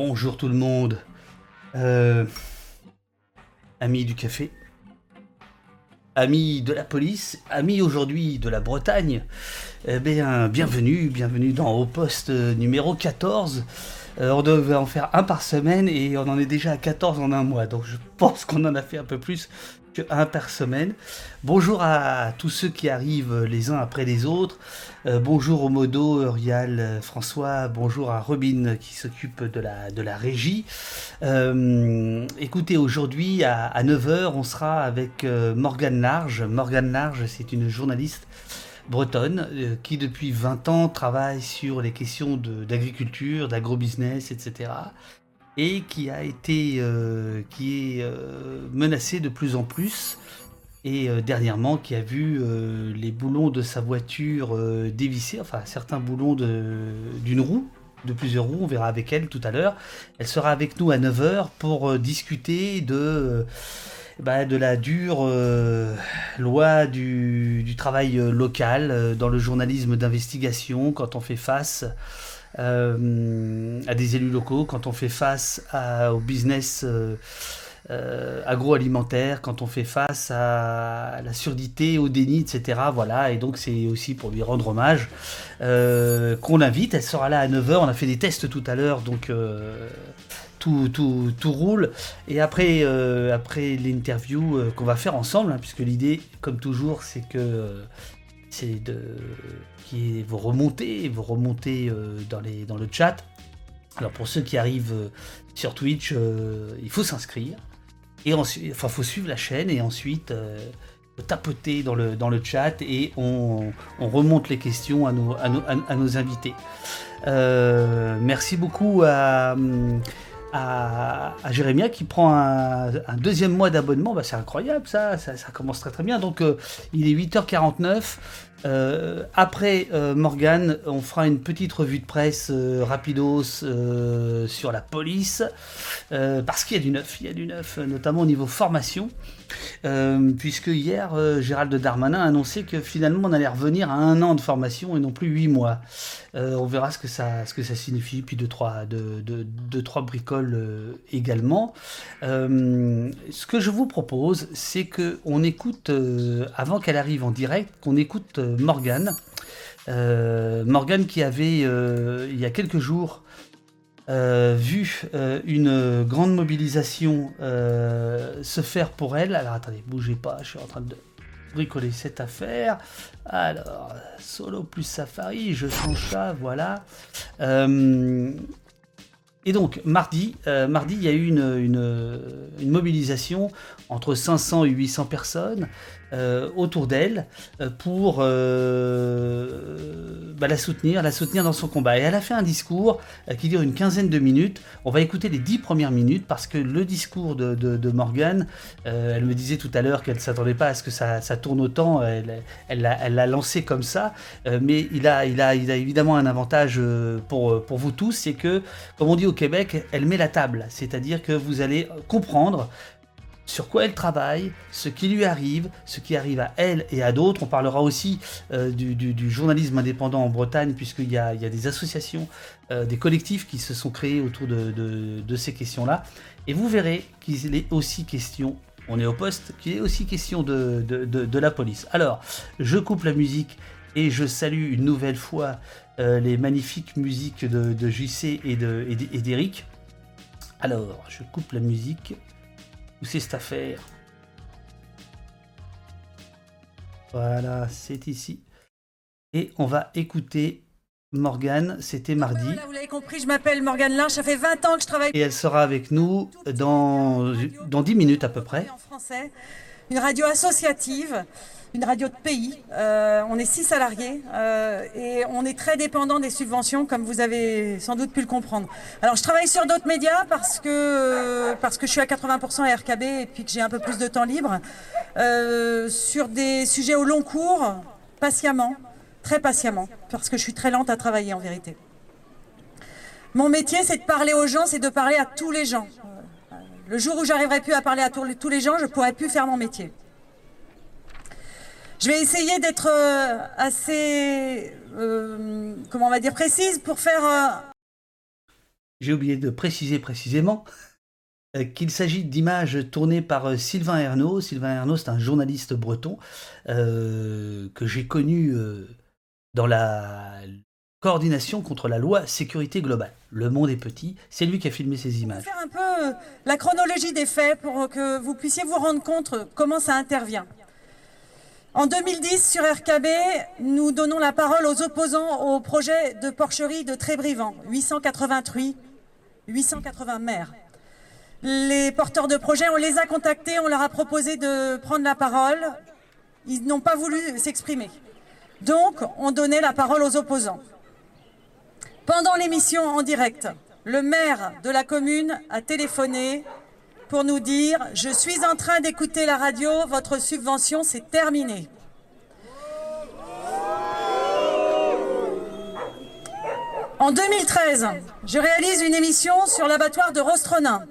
Bonjour tout le monde, amis du café, amis de la police, amis aujourd'hui de la Bretagne. Eh bien, bienvenue dans Au poste numéro 14. On devait en faire un par semaine et on en est déjà à 14 en un mois, donc je pense qu'on en a fait un peu plus qu'un par semaine. Bonjour à tous ceux qui arrivent les uns après les autres. Bonjour au Modo, Urial, François, bonjour à Robin qui s'occupe de la régie. Écoutez, aujourd'hui à 9h, on sera avec Morgan Large. Morgan Large, c'est une journaliste bretonne qui depuis 20 ans travaille sur les questions d'agriculture, d'agrobusiness, etc. et qui a été qui est menacée de plus en plus et dernièrement qui a vu les boulons de sa voiture dévisser, enfin certains boulons d'une roue, de plusieurs roues, on verra avec elle tout à l'heure. Elle sera avec nous à 9h pour discuter de la dure loi du travail local dans le journalisme d'investigation, quand on fait face à des élus locaux, quand on fait face au business agroalimentaire, quand on fait face à la surdité, au déni, etc. Voilà, et donc c'est aussi pour lui rendre hommage qu'on l'invite. Elle sera là à 9h, on a fait des tests tout à l'heure, donc... Tout roule. Et après l'interview qu'on va faire ensemble, puisque l'idée, comme toujours, c'est que c'est vos remontées dans le chat. Alors pour ceux qui arrivent sur Twitch, il faut s'inscrire et ensuite, enfin, faut suivre la chaîne et ensuite faut tapoter dans le chat et on remonte les questions à nos invités. Merci beaucoup à Jérémia qui prend un deuxième mois d'abonnement, c'est incroyable, ça commence très très bien. Donc il est 8h49, après Morgane on fera une petite revue de presse rapidos sur la police, parce qu'il y a du neuf, notamment au niveau formation, puisque hier Gérald Darmanin a annoncé que finalement on allait revenir à un an de formation et non plus 8 mois. On verra ce que ça signifie, puis deux, trois bricoles également. Ce que je vous propose, c'est qu'on écoute, avant qu'elle arrive en direct, qu'on écoute Morgane. Morgane qui avait, il y a quelques jours, vu une grande mobilisation se faire pour elle. Alors attendez, bougez pas, je suis en train de bricoler cette affaire. Alors, solo plus safari, je change ça, voilà. Et donc, mardi, il y a eu une mobilisation entre 500 et 800 personnes autour d'elle pour la soutenir dans son combat. Et elle a fait un discours qui dure une quinzaine de minutes. On va écouter les 10 premières minutes parce que le discours de Morgane, elle me disait tout à l'heure qu'elle ne s'attendait pas à ce que ça tourne autant. Elle l'a lancé comme ça, mais il a évidemment un avantage pour vous tous, c'est que, comme on dit au Québec, elle met la table. C'est-à-dire que vous allez comprendre sur quoi elle travaille, ce qui lui arrive, ce qui arrive à elle et à d'autres. On parlera aussi du journalisme indépendant en Bretagne, puisqu'il y a des associations, des collectifs qui se sont créés autour de ces questions-là. Et vous verrez qu'il est aussi question, on est au poste, qu'il est aussi question de la police. Alors, je coupe la musique et je salue une nouvelle fois les magnifiques musiques de JC et d'Eric. Alors, je coupe la musique. Où c'est cette affaire? Voilà, c'est ici. Et on va écouter Morgane, c'était mardi. Voilà, vous l'avez compris, je m'appelle Morgane Large, ça fait 20 ans que je travaille. Et elle sera avec nous dans 10 minutes à peu près. En français, une radio associative, une radio de pays. On est 6 salariés et on est très dépendant des subventions, comme vous avez sans doute pu le comprendre. Alors, je travaille sur d'autres médias parce que je suis à 80% à RKB et puis que j'ai un peu plus de temps libre, sur des sujets au long cours, patiemment, très patiemment, parce que je suis très lente à travailler en vérité. Mon métier, c'est de parler aux gens, c'est de parler à tous les gens. Le jour où j'arriverai plus à parler à tous les gens, je pourrai plus faire mon métier. Je vais essayer d'être assez, précise pour faire... j'ai oublié de préciser précisément qu'il s'agit d'images tournées par Sylvain Ernaud. Sylvain Ernaud, c'est un journaliste breton que j'ai connu dans la coordination contre la loi sécurité globale. Le monde est petit, c'est lui qui a filmé ces images. Faire un peu la chronologie des faits pour que vous puissiez vous rendre compte comment ça intervient. En 2010, sur RKB, nous donnons la parole aux opposants au projet de porcherie de Trébrivant, 880 maires. Les porteurs de projet, on les a contactés, on leur a proposé de prendre la parole. Ils n'ont pas voulu s'exprimer. Donc, on donnait la parole aux opposants. Pendant l'émission en direct, le maire de la commune a téléphoné pour nous dire « Je suis en train d'écouter la radio, votre subvention, c'est terminé. » En 2013, je réalise une émission sur l'abattoir de Rostrenen.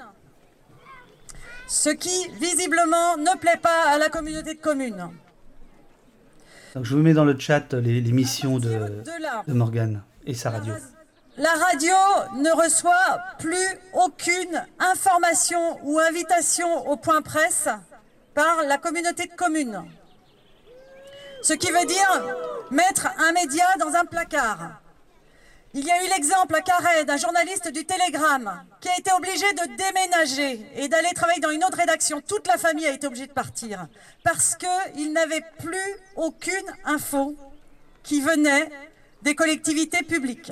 Ce qui, visiblement, ne plaît pas à la communauté de communes. Donc je vous mets dans le chat l'émission de Morgane et sa radio. La radio ne reçoit plus aucune information ou invitation au point presse par la communauté de communes. Ce qui veut dire mettre un média dans un placard. Il y a eu l'exemple à Carhaix d'un journaliste du Télégramme qui a été obligé de déménager et d'aller travailler dans une autre rédaction. Toute la famille a été obligée de partir parce qu'il n'avait plus aucune info qui venait des collectivités publiques.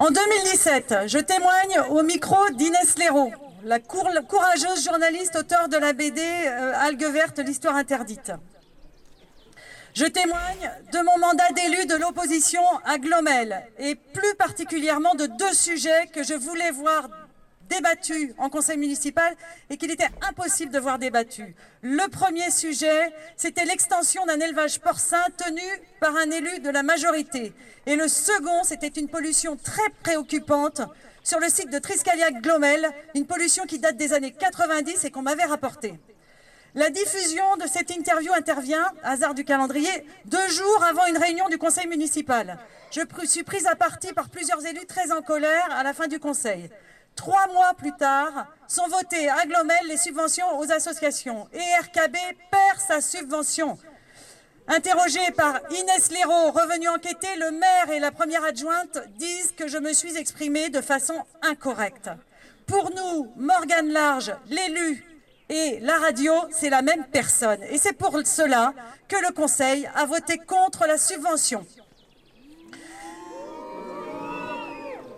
En 2017, je témoigne au micro d'Inès Léraud, la courageuse journaliste auteure de la BD Algues vertes, l'histoire interdite. Je témoigne de mon mandat d'élu de l'opposition à Glomel et plus particulièrement de deux sujets que je voulais voir débattus en conseil municipal et qu'il était impossible de voir débattus. Le premier sujet, c'était l'extension d'un élevage porcin tenu par un élu de la majorité. Et le second, c'était une pollution très préoccupante sur le site de Triscaliac-Glomel, une pollution qui date des années 90 et qu'on m'avait rapportée. La diffusion de cette interview intervient, hasard du calendrier, 2 jours avant une réunion du conseil municipal. Je suis prise à partie par plusieurs élus très en colère à la fin du conseil. 3 mois plus tard, sont votées à Glomel les subventions aux associations et RKB perd sa subvention. Interrogé par Inès Léraud, revenue enquêter, le maire et la première adjointe disent que je me suis exprimée de façon incorrecte. Pour nous, Morgan Large, l'élu, et la radio, c'est la même personne. Et c'est pour cela que le Conseil a voté contre la subvention.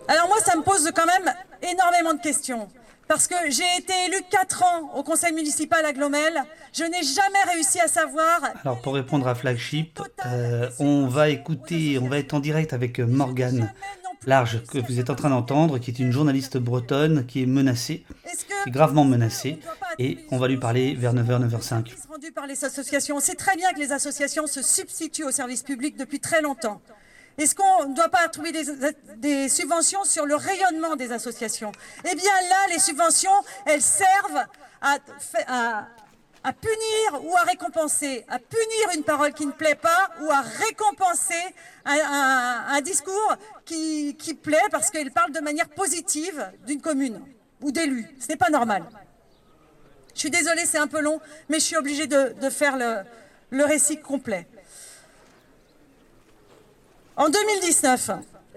Alors moi, ça me pose quand même énormément de questions. Parce que j'ai été élue 4 ans au Conseil municipal à Glomel. Je n'ai jamais réussi à savoir... Alors pour répondre à Flagship, on va être en direct avec Morgane Large, que vous êtes en train d'entendre, qui est une journaliste bretonne qui est menacée, qui est gravement menacée, et on va lui parler vers 9h, 9h05. Rendu par les associations. On sait très bien que les associations se substituent au service public depuis très longtemps. Est-ce qu'on ne doit pas trouver des subventions sur le rayonnement des associations? Eh bien là, les subventions, elles servent à punir ou à récompenser, à punir une parole qui ne plaît pas ou à récompenser un discours qui plaît parce qu'il parle de manière positive d'une commune ou d'élus. Ce n'est pas normal. Je suis désolée, c'est un peu long, mais je suis obligée de faire le récit complet. En 2019,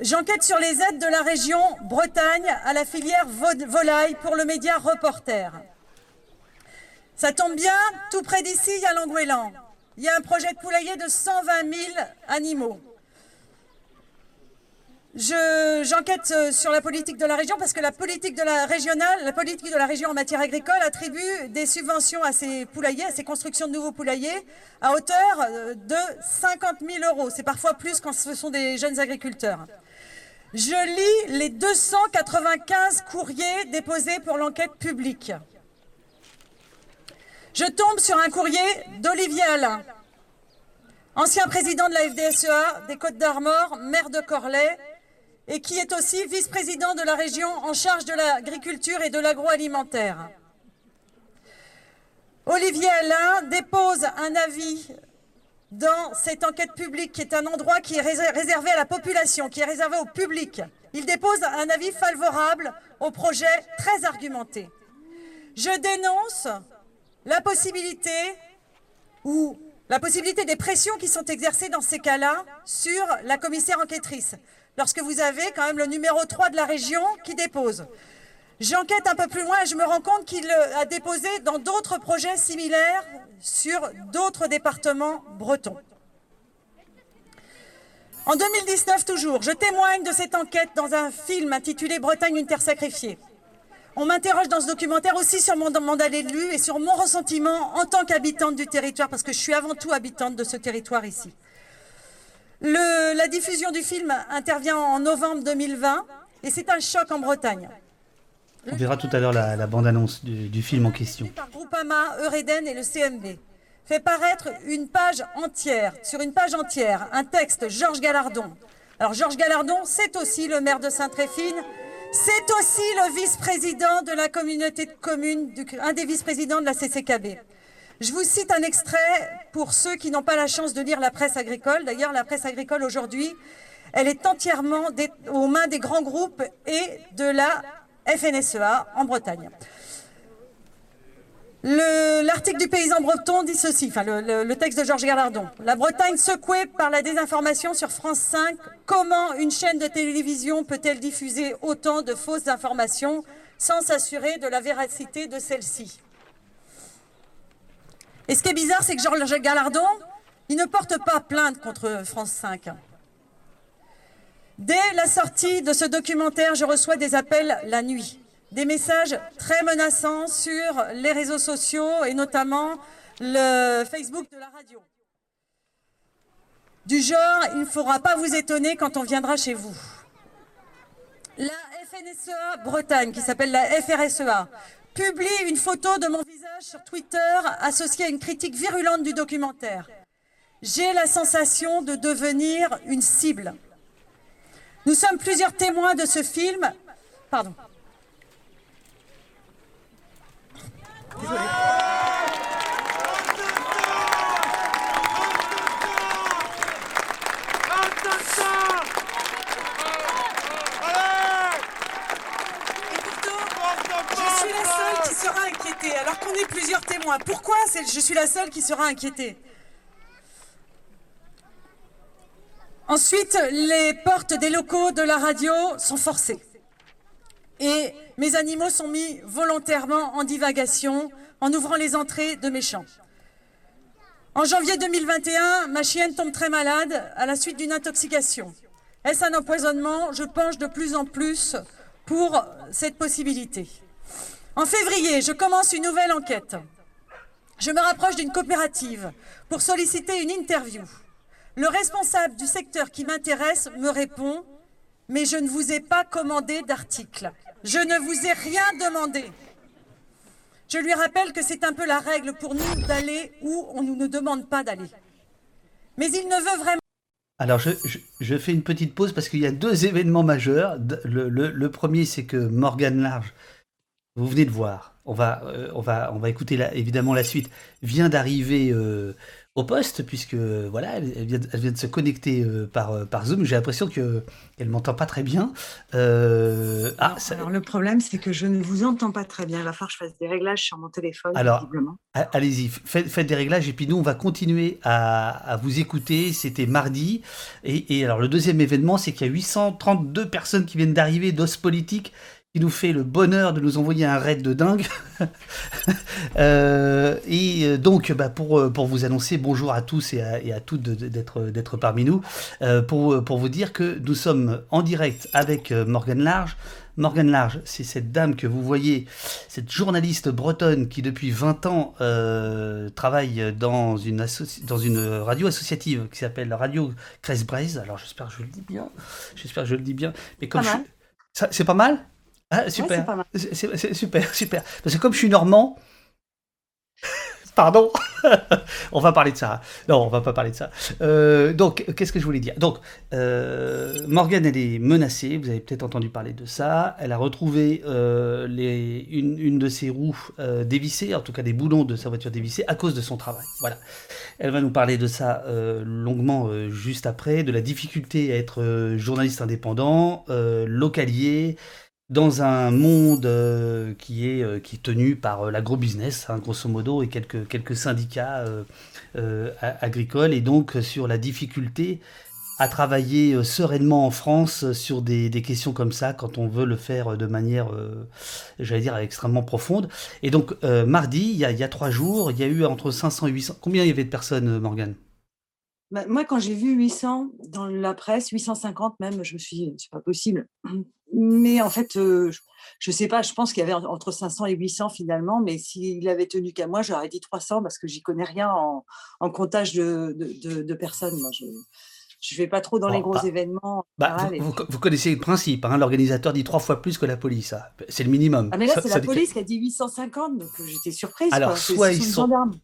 j'enquête sur les aides de la région Bretagne à la filière volaille pour le média Reporters. Ça tombe bien, tout près d'ici, il y a Langouëlan. Il y a un projet de poulailler de 120 000 animaux. J'enquête sur la politique de la région parce que la politique de la région en matière agricole attribue des subventions à ces poulaillers, à ces constructions de nouveaux poulaillers, à hauteur de 50 000 euros. C'est parfois plus quand ce sont des jeunes agriculteurs. Je lis les 295 courriers déposés pour l'enquête publique. Je tombe sur un courrier d'Olivier Alain, ancien président de la FNSEA des Côtes d'Armor, maire de Corlay, et qui est aussi vice-président de la région en charge de l'agriculture et de l'agroalimentaire. Olivier Alain dépose un avis dans cette enquête publique qui est un endroit qui est réservé à la population, qui est réservé au public. Il dépose un avis favorable au projet très argumenté. Je dénonce la possibilité des pressions qui sont exercées dans ces cas-là sur la commissaire enquêtrice, lorsque vous avez quand même le numéro 3 de la région qui dépose. J'enquête un peu plus loin et je me rends compte qu'il a déposé dans d'autres projets similaires sur d'autres départements bretons. En 2019 toujours, je témoigne de cette enquête dans un film intitulé « Bretagne, une terre sacrifiée ». On m'interroge dans ce documentaire aussi sur mon mandat d'élu et sur mon ressentiment en tant qu'habitante du territoire, parce que je suis avant tout habitante de ce territoire ici. La diffusion du film intervient en novembre 2020 et c'est un choc en Bretagne. On verra tout à l'heure la bande-annonce du film en question. Par Groupama, Eureden et le CMB. Fait paraître une page entière, sur une page entière, un texte, Georges Gallardon. Alors Georges Gallardon, c'est aussi le maire de Sainte-Réfine, c'est aussi le vice-président de la communauté de communes, un des vice-présidents de la CCKB. Je vous cite un extrait pour ceux qui n'ont pas la chance de lire la presse agricole. D'ailleurs, la presse agricole aujourd'hui, elle est entièrement aux mains des grands groupes et de la FNSEA en Bretagne. L'article du Paysan Breton dit ceci, enfin le texte de Georges Gallardon. La Bretagne secouée par la désinformation sur France 5, comment une chaîne de télévision peut-elle diffuser autant de fausses informations sans s'assurer de la véracité de celle-ci? Et ce qui est bizarre, c'est que Georges Gallardon, il ne porte pas plainte contre France 5. Dès la sortie de ce documentaire, je reçois des appels la nuit. Des messages très menaçants sur les réseaux sociaux et notamment le Facebook de la radio. Du genre, il ne faudra pas vous étonner quand on viendra chez vous. La FNSEA Bretagne, qui s'appelle la FRSEA, publie une photo de mon visage sur Twitter associée à une critique virulente du documentaire. J'ai la sensation de devenir une cible. Nous sommes plusieurs témoins de ce film. Pardon. Je suis la seule qui sera inquiétée, alors qu'on est plusieurs témoins. Pourquoi je suis la seule qui sera inquiétée? Ensuite, les portes des locaux de la radio sont forcées. Et mes animaux sont mis volontairement en divagation en ouvrant les entrées de mes champs. En janvier 2021, ma chienne tombe très malade à la suite d'une intoxication. Est-ce un empoisonnement? Je penche de plus en plus pour cette possibilité. En février, je commence une nouvelle enquête. Je me rapproche d'une coopérative pour solliciter une interview. Le responsable du secteur qui m'intéresse me répond « Mais je ne vous ai pas commandé d'article. » Je ne vous ai rien demandé. Je lui rappelle que c'est un peu la règle pour nous d'aller où on ne nous demande pas d'aller. Mais il ne veut vraiment... Alors, je fais une petite pause parce qu'il y a deux événements majeurs. Le premier, c'est que Morgan Large, vous venez de voir, on va écouter évidemment la suite, vient d'arriver au poste, puisque voilà, elle vient de se connecter par Zoom. J'ai l'impression qu'elle ne m'entend pas très bien. Alors, le problème, c'est que je ne vous entends pas très bien. Il va falloir que je fasse des réglages sur mon téléphone. Alors, allez-y, faites des réglages et puis nous, on va continuer à vous écouter. C'était mardi. Et alors, le deuxième événement, c'est qu'il y a 832 personnes qui viennent d'arriver d'os politique, qui nous fait le bonheur de nous envoyer un raid de dingue. Et donc, pour vous annoncer bonjour à tous et à toutes d'être parmi nous, pour vous dire que nous sommes en direct avec Morgan Large. Morgan Large, c'est cette dame que vous voyez, cette journaliste bretonne qui depuis 20 ans travaille dans une radio associative qui s'appelle Radio Kreiz Breizh. Alors, j'espère que je le dis bien. J'espère que je le dis bien. Mais comme c'est pas mal. Ah, super, ouais, c'est super, super. Parce que comme je suis normand, Pardon. On va parler de ça. Non, on va pas parler de ça. Donc, qu'est-ce que je voulais dire ? Donc, Morgane, elle est menacée. Vous avez peut-être entendu parler de ça. Elle a retrouvé une de ses roues dévissées, en tout cas des boulons de sa voiture dévissée, à cause de son travail. Voilà. Elle va nous parler de ça longuement juste après, de la difficulté à être journaliste indépendant, localier, dans un monde qui est tenu par l'agro-business, hein, grosso modo, et quelques syndicats agricoles, et donc sur la difficulté à travailler sereinement en France sur des questions comme ça, quand on veut le faire de manière, j'allais dire, extrêmement profonde. Et donc, mardi, il y a 3 jours, il y a eu entre 500 et 800... Combien il y avait de personnes, Morgane ? Bah, moi, quand j'ai vu 800 dans la presse, 850 même, je me suis dit, c'est pas possible. Mais en fait, je sais pas, je pense qu'il y avait entre 500 et 800 finalement, mais s'il avait tenu qu'à moi, j'aurais dit 300 parce que j'y connais rien en comptage de personnes. Moi, je vais pas trop dans les gros événements. Bah, vous connaissez le principe, hein, l'organisateur dit 3 fois plus que la police, hein. C'est le minimum. Ah mais là, c'est la police qui a dit 850, donc j'étais surprise. Alors, quoi,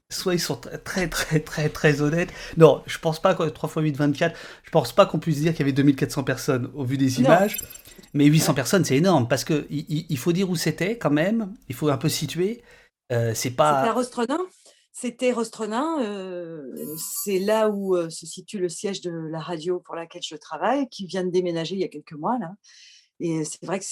soit ils sont très, très, très, très honnêtes. Non, je pense pas que 3 fois 8, 24, je pense pas qu'on puisse dire qu'il y avait 2400 personnes au vu des images. Non. Mais 800 personnes, c'est énorme, parce que il faut dire où c'était quand même, il faut un peu situer. C'est pas... C'était à Rostrenen. C'était Rostrenen, c'est là où se situe le siège de la radio pour laquelle je travaille, qui vient de déménager il y a quelques mois là. Et c'est vrai que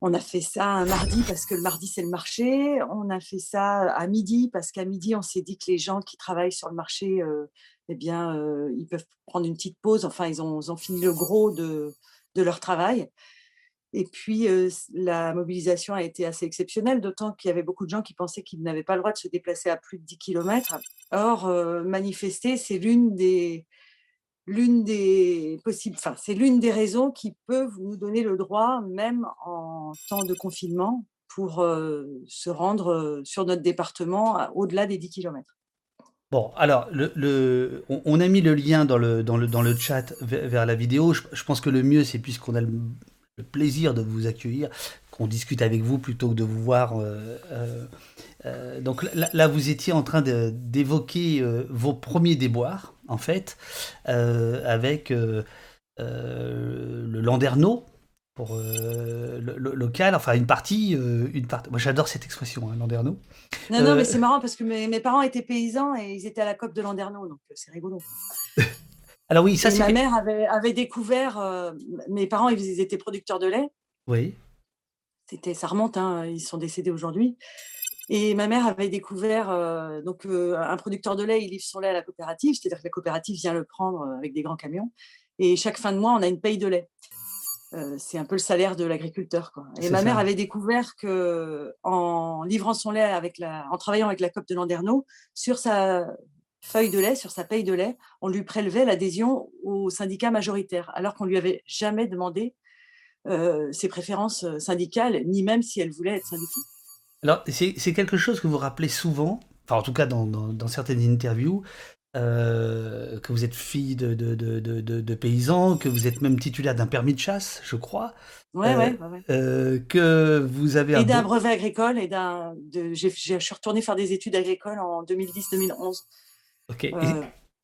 on a fait ça un mardi parce que le mardi c'est le marché. On a fait ça à midi parce qu'à midi on s'est dit que les gens qui travaillent sur le marché, ils peuvent prendre une petite pause. Enfin, ils ont fini le gros de leur travail. Et puis, la mobilisation a été assez exceptionnelle, d'autant qu'il y avait beaucoup de gens qui pensaient qu'ils n'avaient pas le droit de se déplacer à plus de 10 km. Or, manifester, c'est l'une des raisons qui peuvent nous donner le droit, même en temps de confinement, pour se rendre sur notre département au-delà des 10 km. Bon, alors, on a mis le lien dans le chat vers la vidéo. Je pense que le mieux, c'est, puisqu'on a le plaisir de vous accueillir, qu'on discute avec vous plutôt que de vous voir. Donc là, vous étiez en train d'évoquer vos premiers déboires, en fait, avec le Landerneau, pour le local, enfin une partie. Moi j'adore cette expression, hein, Landerneau. Non, mais c'est marrant parce que mes parents étaient paysans et ils étaient à la COP de Landerneau, donc c'est rigolo. Alors oui, ça et c'est... Ma mère avait découvert, mes parents ils étaient producteurs de lait. Oui. Ça remonte, hein, ils sont décédés aujourd'hui. Et ma mère avait découvert, un producteur de lait, il livre son lait à la coopérative, c'est-à-dire que la coopérative vient le prendre avec des grands camions. Et chaque fin de mois, on a une paye de lait. C'est un peu le salaire de l'agriculteur, quoi. Et ma mère avait découvert que en livrant son lait en travaillant avec la COP de Landerneau, sur sa feuille de lait, sur sa paye de lait, on lui prélevait l'adhésion au syndicat majoritaire, alors qu'on lui avait jamais demandé ses préférences syndicales, ni même si elle voulait être syndiquée. Alors c'est quelque chose que vous rappelez souvent, enfin en tout cas dans certaines interviews. Que vous êtes fille de paysans, que vous êtes même titulaire d'un permis de chasse, je crois. Ouais. Que vous avez et d'un brevet agricole et je suis retournée faire des études agricoles en 2010-2011. Ok.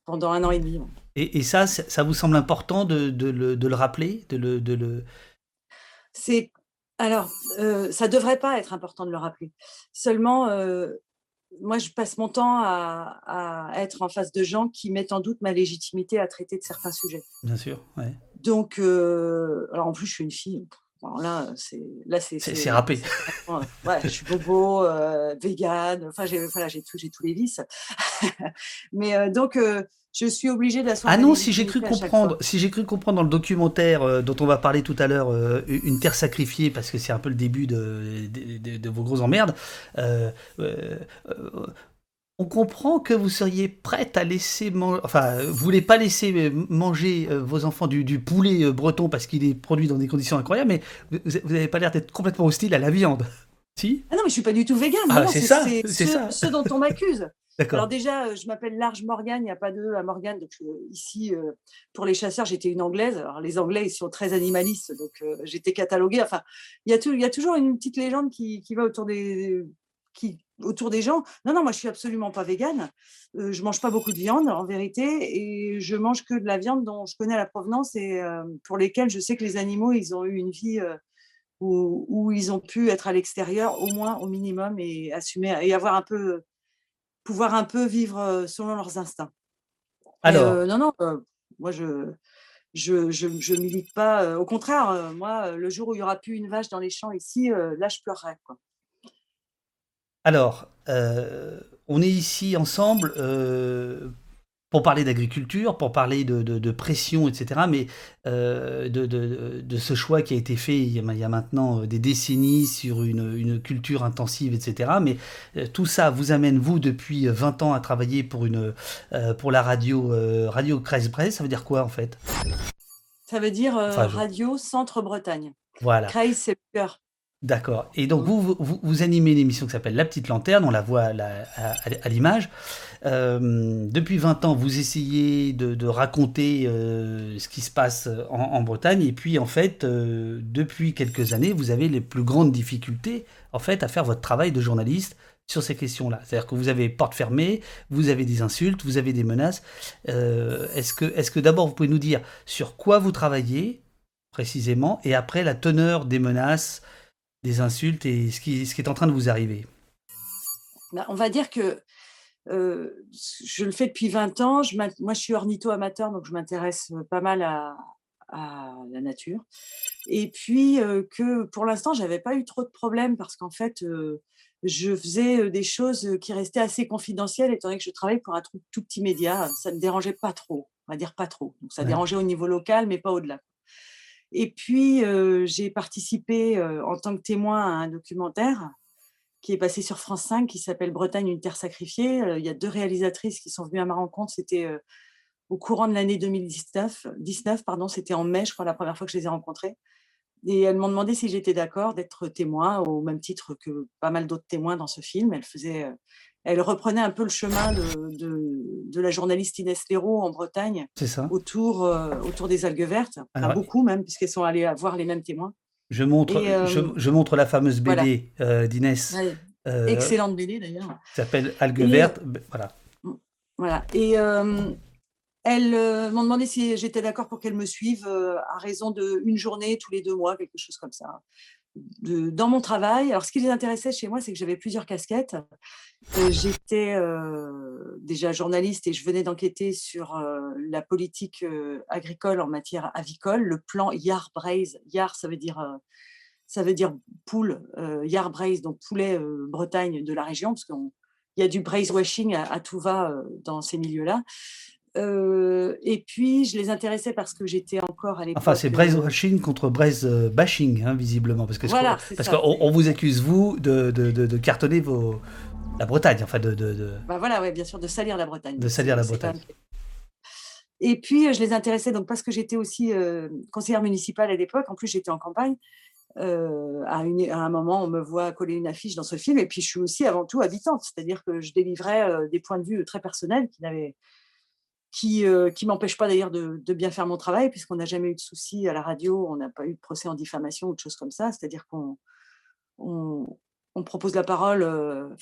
Pendant 1 an et demi. Et ça vous semble important de le rappeler, de le. C'est alors ça devrait pas être important de le rappeler. Seulement. Moi, je passe mon temps à être en face de gens qui mettent en doute ma légitimité à traiter de certains sujets. Bien sûr, ouais. Donc, alors en plus, je suis une fille. Alors là, c'est râpé. Ouais, je suis bobo, végane. Enfin, j'ai tous les vices. Mais je suis obligée de la soirée. Ah non, si j'ai cru comprendre dans le documentaire dont on va parler tout à l'heure, une terre sacrifiée, parce que c'est un peu le début de vos gros emmerdes. On comprend que vous seriez prête à laisser manger, enfin, vous voulez pas laisser manger vos enfants du poulet breton parce qu'il est produit dans des conditions incroyables, mais vous n'avez pas l'air d'être complètement hostile à la viande, si ? Ah non, mais je suis pas du tout végane. Ah, non, c'est ça. Ce dont on m'accuse. D'accord. Alors déjà, je m'appelle Large Morgane, il n'y a pas de à Morgane, donc ici, pour les chasseurs, j'étais une Anglaise. Alors les Anglais, ils sont très animalistes, donc j'étais cataloguée. Enfin, il y a toujours une petite légende qui va autour des qui autour des gens, non, non, moi je suis absolument pas végane, je mange pas beaucoup de viande en vérité, et je mange que de la viande dont je connais la provenance et pour lesquelles je sais que les animaux, ils ont eu une vie où ils ont pu être à l'extérieur, au moins, au minimum, et assumer, et avoir un peu, pouvoir un peu vivre selon leurs instincts. Alors, non, non, moi je milite pas, au contraire, moi, le jour où il y aura plus une vache dans les champs ici, là je pleurerai, quoi. Alors, on est ici ensemble pour parler d'agriculture, pour parler de pression, etc., mais de ce choix qui a été fait il y a maintenant des décennies sur une culture intensive, etc., mais tout ça vous amène, vous, depuis 20 ans à travailler pour la radio, Radio Kreiz Breizh, ça veut dire quoi, en fait? Ça veut dire Radio Centre-Bretagne. Voilà. Kreiz, c'est le cœur. D'accord. Et donc, vous animez une émission qui s'appelle La Petite Lanterne, on la voit à l'image. Depuis 20 ans, vous essayez de raconter ce qui se passe en Bretagne. Et puis, en fait, depuis quelques années, vous avez les plus grandes difficultés, en fait, à faire votre travail de journaliste sur ces questions-là. C'est-à-dire que vous avez porte fermée, vous avez des insultes, vous avez des menaces. Est-ce que d'abord, vous pouvez nous dire sur quoi vous travaillez, précisément, et après, la teneur des menaces, des insultes et ce qui est en train de vous arriver? On va dire que je le fais depuis 20 ans. Moi, je suis ornitho-amateur, donc je m'intéresse pas mal à la nature. Et puis, que pour l'instant, je n'avais pas eu trop de problèmes parce qu'en fait, je faisais des choses qui restaient assez confidentielles étant donné que je travaille pour un tout petit média. Ça ne me dérangeait pas trop, on va dire pas trop. Donc, ça dérangeait au niveau local, mais pas au-delà. Et puis, j'ai participé en tant que témoin à un documentaire qui est passé sur France 5 qui s'appelle « Bretagne, une terre sacrifiée ». Il y a 2 réalisatrices qui sont venues à ma rencontre. C'était au courant de l'année 2019, c'était en mai, je crois, la première fois que je les ai rencontrées. Et elles m'ont demandé si j'étais d'accord d'être témoin, au même titre que pas mal d'autres témoins dans ce film. Elle reprenait un peu le chemin de la journaliste Inès Léraud en Bretagne, autour des algues vertes, alors, beaucoup même, puisqu'elles sont allées voir les mêmes témoins. Je montre la fameuse BD d'Inès. Ouais, excellente BD d'ailleurs. Ça s'appelle Algues vertes, voilà. Voilà. Et elles m'ont demandé si j'étais d'accord pour qu'elles me suivent à raison d'une journée tous les 2 mois, quelque chose comme ça. Dans mon travail. Alors, ce qui les intéressait chez moi, c'est que j'avais plusieurs casquettes. J'étais déjà journaliste et je venais d'enquêter sur la politique agricole en matière avicole, le plan Yard Braise. Yard, ça veut dire poule. Yard Braise, donc poulet Bretagne de la région, parce qu'il y a du braise washing à tout va dans ces milieux-là. Et puis, je les intéressais parce que j'étais encore à l'époque... Enfin, c'est braise washing contre braise bashing, hein, visiblement, parce qu'on vous accuse, vous, de cartonner la Bretagne, enfin de... Bah voilà, ouais, bien sûr, de salir la Bretagne. De salir la Bretagne. Et puis, je les intéressais donc parce que j'étais aussi conseillère municipale à l'époque, en plus j'étais en campagne. À un moment, on me voit coller une affiche dans ce film, et puis je suis aussi avant tout habitante, c'est-à-dire que je délivrais des points de vue très personnels qui m'empêche pas d'ailleurs de bien faire mon travail, puisqu'on n'a jamais eu de soucis à la radio, on n'a pas eu de procès en diffamation ou de choses comme ça, c'est-à-dire qu'on propose la parole,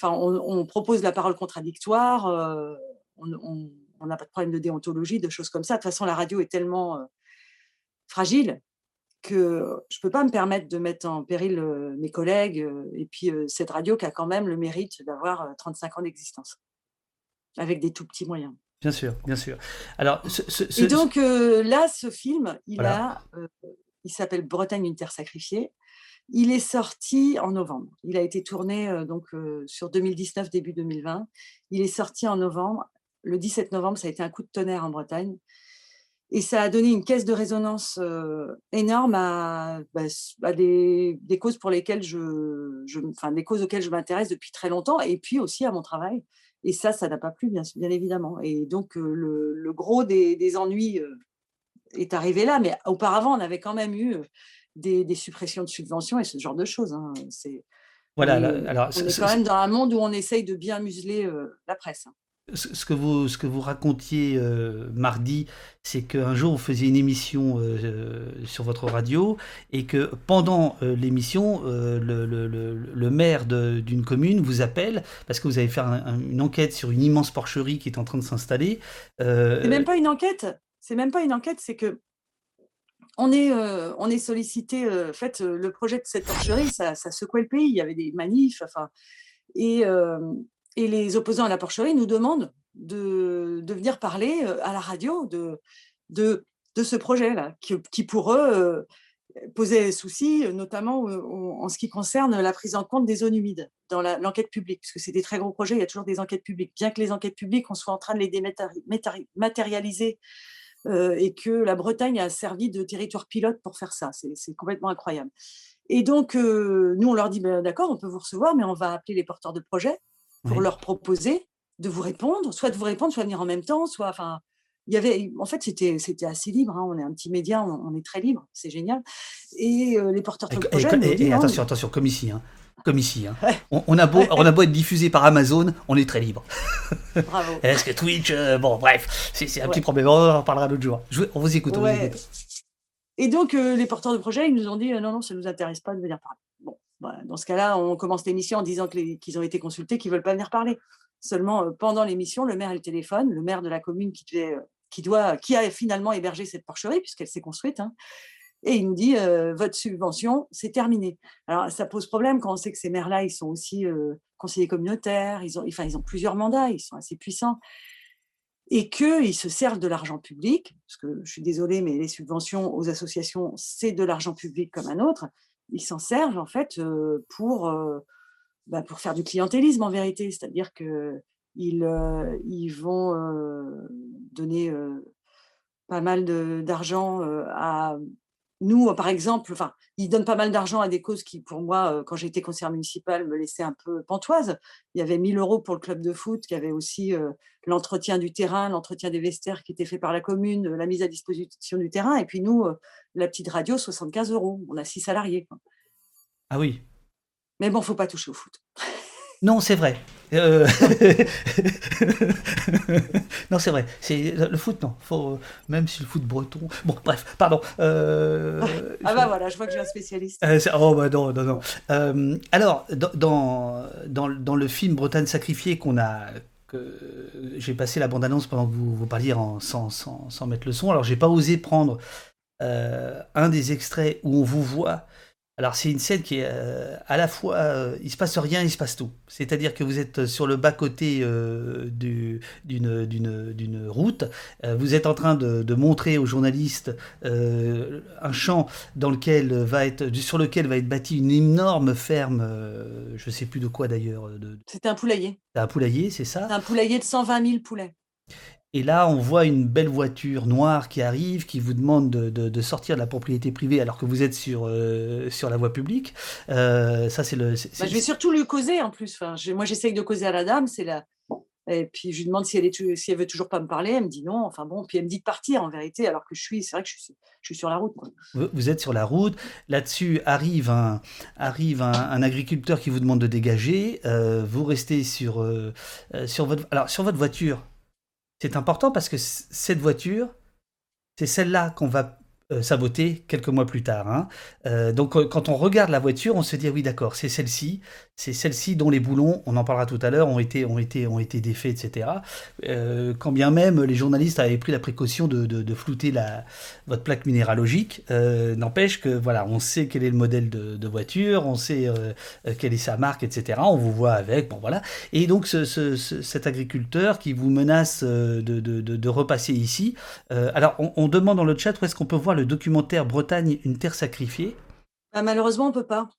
on propose la parole contradictoire, on n'a pas de problème de déontologie, de choses comme ça. De toute façon, la radio est tellement fragile que je peux pas me permettre de mettre en péril mes collègues et puis cette radio qui a quand même le mérite d'avoir 35 ans d'existence, avec des tout petits moyens. Bien sûr, bien sûr. Alors, et donc là, ce film, il s'appelle Bretagne, une terre sacrifiée. Il est sorti en novembre. Il a été tourné sur 2019, début 2020. Il est sorti en novembre. Le 17 novembre, ça a été un coup de tonnerre en Bretagne. Et ça a donné une caisse de résonance énorme à des causes pour lesquelles des causes auxquelles je m'intéresse depuis très longtemps, et puis aussi à mon travail. Et ça n'a pas plu, bien évidemment. Et donc, le gros des ennuis est arrivé là. Mais auparavant, on avait quand même eu des suppressions de subventions et ce genre de choses. Hein. C'est, voilà, on est quand même dans un monde où on essaye de bien museler la presse. Hein. Ce que vous racontiez mardi, c'est qu'un jour, vous faisiez une émission sur votre radio et que pendant l'émission, le maire d'une commune vous appelle parce que vous avez fait une enquête sur une immense porcherie qui est en train de s'installer. C'est même pas une enquête. C'est même pas une enquête, c'est que on est sollicité. En fait, le projet de cette porcherie, ça secouait le pays. Il y avait des manifs, enfin, et les opposants à la porcherie nous demandent de venir parler à la radio de ce projet-là, qui pour eux posait souci, notamment en ce qui concerne la prise en compte des zones humides dans l'enquête publique, puisque c'est des très gros projets, il y a toujours des enquêtes publiques, bien que les enquêtes publiques, on soit en train de les dématérialiser et que la Bretagne a servi de territoire pilote pour faire ça, c'est complètement incroyable. Et donc, nous, on leur dit, ben, d'accord, on peut vous recevoir, mais on va appeler les porteurs de projets pour leur proposer de vous répondre, soit de venir en même temps, soit… Enfin, il y avait, en fait, c'était assez libre, hein. On est un petit média, on est très libre, c'est génial. Et les porteurs de projets… Et attention, comme ici, hein. On a beau être diffusé par Amazon, on est très libre. Bravo. Est-ce que Twitch… bon, bref, c'est un petit problème, on en parlera l'autre jour. On vous écoute, Et donc, les porteurs de projets, ils nous ont dit « non, ça ne nous intéresse pas de venir parler ». Bon. Voilà. Dans ce cas-là, on commence l'émission en disant qu'ils ont été consultés, qu'ils ne veulent pas venir parler. Seulement, pendant l'émission, le maire a le téléphone, le maire de la commune qui a finalement hébergé cette porcherie, puisqu'elle s'est construite, hein, et il nous dit votre subvention, c'est terminé. Alors, ça pose problème quand on sait que ces maires-là, ils sont aussi conseillers communautaires, ils ont plusieurs mandats, ils sont assez puissants, et qu'ils se servent de l'argent public, parce que je suis désolée, mais les subventions aux associations, c'est de l'argent public comme un autre. Ils s'en servent en fait pour faire du clientélisme en vérité, c'est-à-dire que ils vont donner pas mal d'argent à nous, par exemple. Enfin, ils donnent pas mal d'argent à des causes qui, pour moi, quand j'étais conseillère municipale, me laissaient un peu pantoise. Il y avait 1 000 euros pour le club de foot, il y avait aussi l'entretien du terrain, l'entretien des vestiaires qui était fait par la commune, la mise à disposition du terrain, et puis nous, la petite radio, 75 euros. On a 6 salariés. Ah oui. Mais bon, il ne faut pas toucher au foot. Non, c'est vrai. Non, c'est vrai. C'est le foot, non. Faut même si le foot breton. Bon, bref, pardon. Voilà, je vois que j'ai un spécialiste. Non. Alors, dans le film Bretagne sacrifiée j'ai passé la bande-annonce pendant que vous parliez sans mettre le son. Alors, j'ai pas osé prendre un des extraits où on vous voit. Alors, c'est une scène qui est à la fois, il se passe rien, il se passe tout. C'est-à-dire que vous êtes sur le bas-côté d'une route, vous êtes en train de montrer aux journalistes un champ sur lequel va être bâtie une énorme ferme, je ne sais plus de quoi d'ailleurs. C'était un poulailler. C'est un poulailler, c'est ça. C'est un poulailler de 120 000 poulets. Et là, on voit une belle voiture noire qui arrive, qui vous demande de sortir de la propriété privée alors que vous êtes sur la voie publique. Ça, c'est le. Je vais surtout lui causer en plus. Enfin, moi, j'essaye de causer à la dame. Et puis je lui demande si elle veut toujours pas me parler. Elle me dit non. Enfin bon. Puis elle me dit de partir en vérité, alors que c'est vrai que je suis sur la route. Quoi. Vous êtes sur la route. Là-dessus arrive un agriculteur qui vous demande de dégager. Vous restez sur votre voiture. C'est important parce que cette voiture, c'est celle-là qu'on va saboter quelques mois plus tard. Hein. Donc, quand on regarde la voiture, on se dit « oui, d'accord, c'est celle-ci dont les boulons, on en parlera tout à l'heure, ont été défaits, etc. » Quand bien même les journalistes avaient pris la précaution de flouter votre plaque minéralogique, n'empêche que voilà, on sait quel est le modèle de voiture, on sait quelle est sa marque, etc. On vous voit avec, bon voilà. Et donc cet agriculteur qui vous menace de repasser ici. Alors, on demande dans le chat où est-ce qu'on peut voir le documentaire Bretagne, une terre sacrifiée. Malheureusement, on ne peut pas.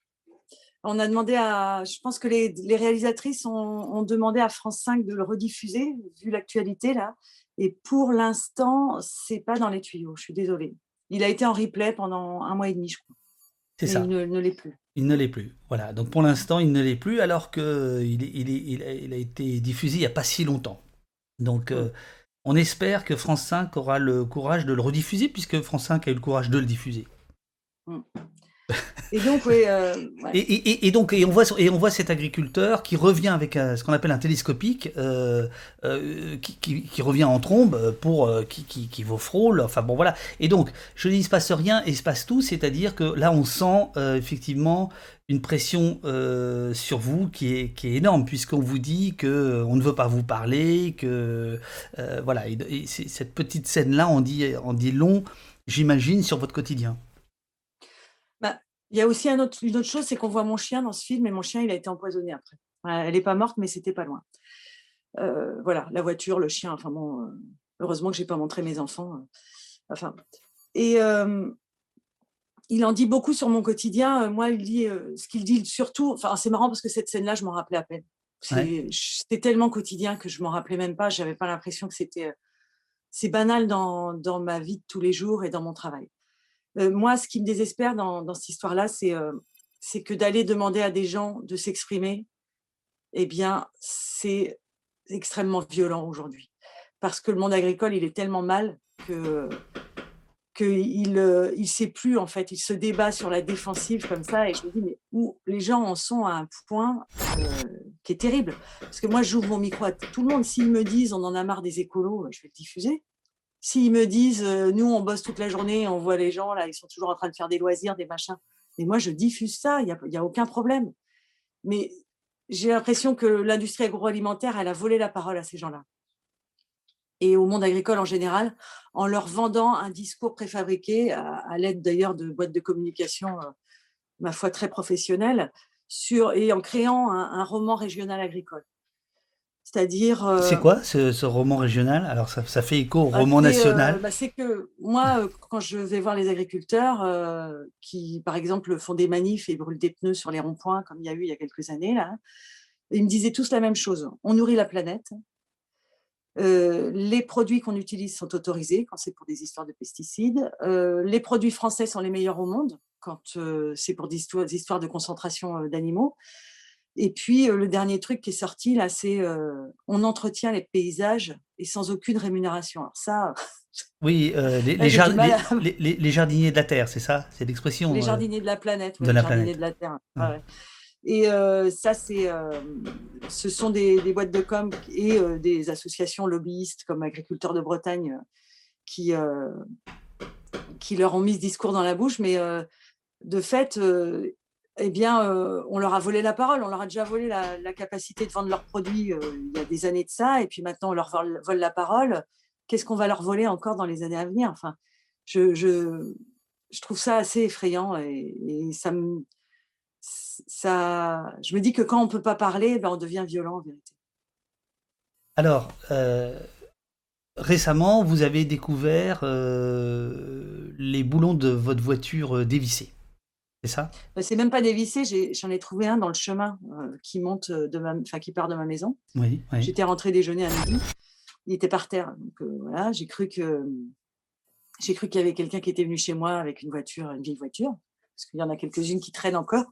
On a demandé je pense que les réalisatrices ont demandé à France 5 de le rediffuser, vu l'actualité là. Et pour l'instant, c'est pas dans les tuyaux. Je suis désolée. Il a été en replay pendant 1 mois et demi, je crois. C'est ça. Il ne l'est plus. Il ne l'est plus. Voilà. Donc pour l'instant, il ne l'est plus, alors que il a été diffusé il n'y a pas si longtemps. Donc on espère que France 5 aura le courage de le rediffuser, puisque France 5 a eu le courage de le diffuser. Et donc, oui, ouais. Et donc, on voit cet agriculteur qui revient avec ce qu'on appelle un télescopique, qui revient en trombe pour qui vaufrôle. Enfin bon, voilà. Et donc, je dis, il se passe rien, et il se passe tout. C'est-à-dire que là, on sent effectivement une pression sur vous qui est énorme, puisqu'on vous dit que on ne veut pas vous parler, que voilà. Et cette petite scène-là, on dit long, j'imagine, sur votre quotidien. Il y a aussi une autre chose, c'est qu'on voit mon chien dans ce film, et mon chien, il a été empoisonné après. Elle n'est pas morte, mais c'était pas loin. Voilà, la voiture, le chien, enfin bon, heureusement que je n'ai pas montré mes enfants. Enfin, et il en dit beaucoup sur mon quotidien. Moi, il dit ce qu'il dit surtout, enfin, c'est marrant parce que cette scène-là, je m'en rappelais à peine. C'était tellement quotidien que je ne m'en rappelais même pas, je n'avais pas l'impression que c'était... c'est banal dans ma vie de tous les jours et dans mon travail. Moi, ce qui me désespère dans cette histoire-là, c'est que d'aller demander à des gens de s'exprimer, eh bien, c'est extrêmement violent aujourd'hui. Parce que le monde agricole, il est tellement mal qu'il ne sait plus, en fait. Il se débat sur la défensive comme ça. Et je me dis, mais où les gens en sont à un point qui est terrible. Parce que moi, j'ouvre mon micro à tout le monde. S'ils me disent, on en a marre des écolos, je vais le diffuser. S'ils me disent, nous, on bosse toute la journée, on voit les gens, là, ils sont toujours en train de faire des loisirs, des machins. Et moi, je diffuse ça, il n'y a aucun problème. Mais j'ai l'impression que l'industrie agroalimentaire, elle a volé la parole à ces gens-là. Et au monde agricole en général, en leur vendant un discours préfabriqué, à l'aide d'ailleurs de boîtes de communication, ma foi, très professionnelles, et en créant un roman régional agricole. C'est-à-dire. C'est quoi ce roman régional ? Alors ça fait écho au roman national. C'est que moi, quand je vais voir les agriculteurs qui, par exemple, font des manifs et brûlent des pneus sur les ronds-points, comme il y a eu il y a quelques années, là, ils me disaient tous la même chose. On nourrit la planète. Les produits qu'on utilise sont autorisés quand c'est pour des histoires de pesticides. Les produits français sont les meilleurs au monde quand c'est pour des histoires de concentration d'animaux. Et puis, le dernier truc qui est sorti, là, c'est on entretient les paysages et sans aucune rémunération. Alors ça... Oui, les jardiniers de la Terre, c'est ça ? C'est l'expression. Les jardiniers de la planète. Oui, de la Terre. Mmh. Ah ouais. Et ça, ce sont des boîtes de com et des associations lobbyistes comme Agriculteurs de Bretagne qui leur ont mis ce discours dans la bouche. Mais de fait... eh bien, on leur a volé la parole, on leur a déjà volé la capacité de vendre leurs produits il y a des années de ça, et puis maintenant on leur vole la parole. Qu'est-ce qu'on va leur voler encore dans les années à venir ? Enfin, je trouve ça assez effrayant, et je me dis que quand on ne peut pas parler, ben on devient violent en vérité. Alors, récemment, vous avez découvert les boulons de votre voiture dévissés. C'est ça ? C'est même pas dévissé, j'en ai trouvé un dans le chemin qui part de ma maison. Oui, oui. J'étais rentrée déjeuner à midi, il était par terre. Donc voilà, j'ai cru qu'il y avait quelqu'un qui était venu chez moi avec une vieille voiture, parce qu'il y en a quelques-unes qui traînent encore.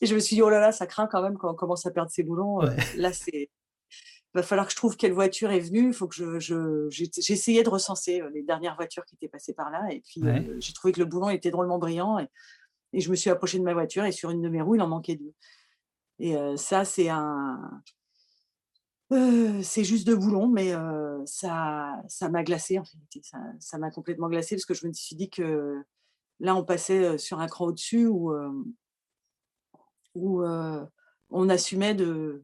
Et je me suis dit, oh là là, ça craint quand même quand on commence à perdre ses boulons. Ouais. Là, il va falloir que je trouve quelle voiture est venue. Faut que j'essayais de recenser les dernières voitures qui étaient passées par là. Et puis, ouais. J'ai trouvé que le boulon était drôlement brillant. Et je me suis approchée de ma voiture, et sur une de mes roues, il en manquait deux. Et ça, c'est juste deux boulons, mais ça m'a glacée en fait. Ça m'a complètement glacée, parce que je me suis dit que là, on passait sur un cran au-dessus où on assumait de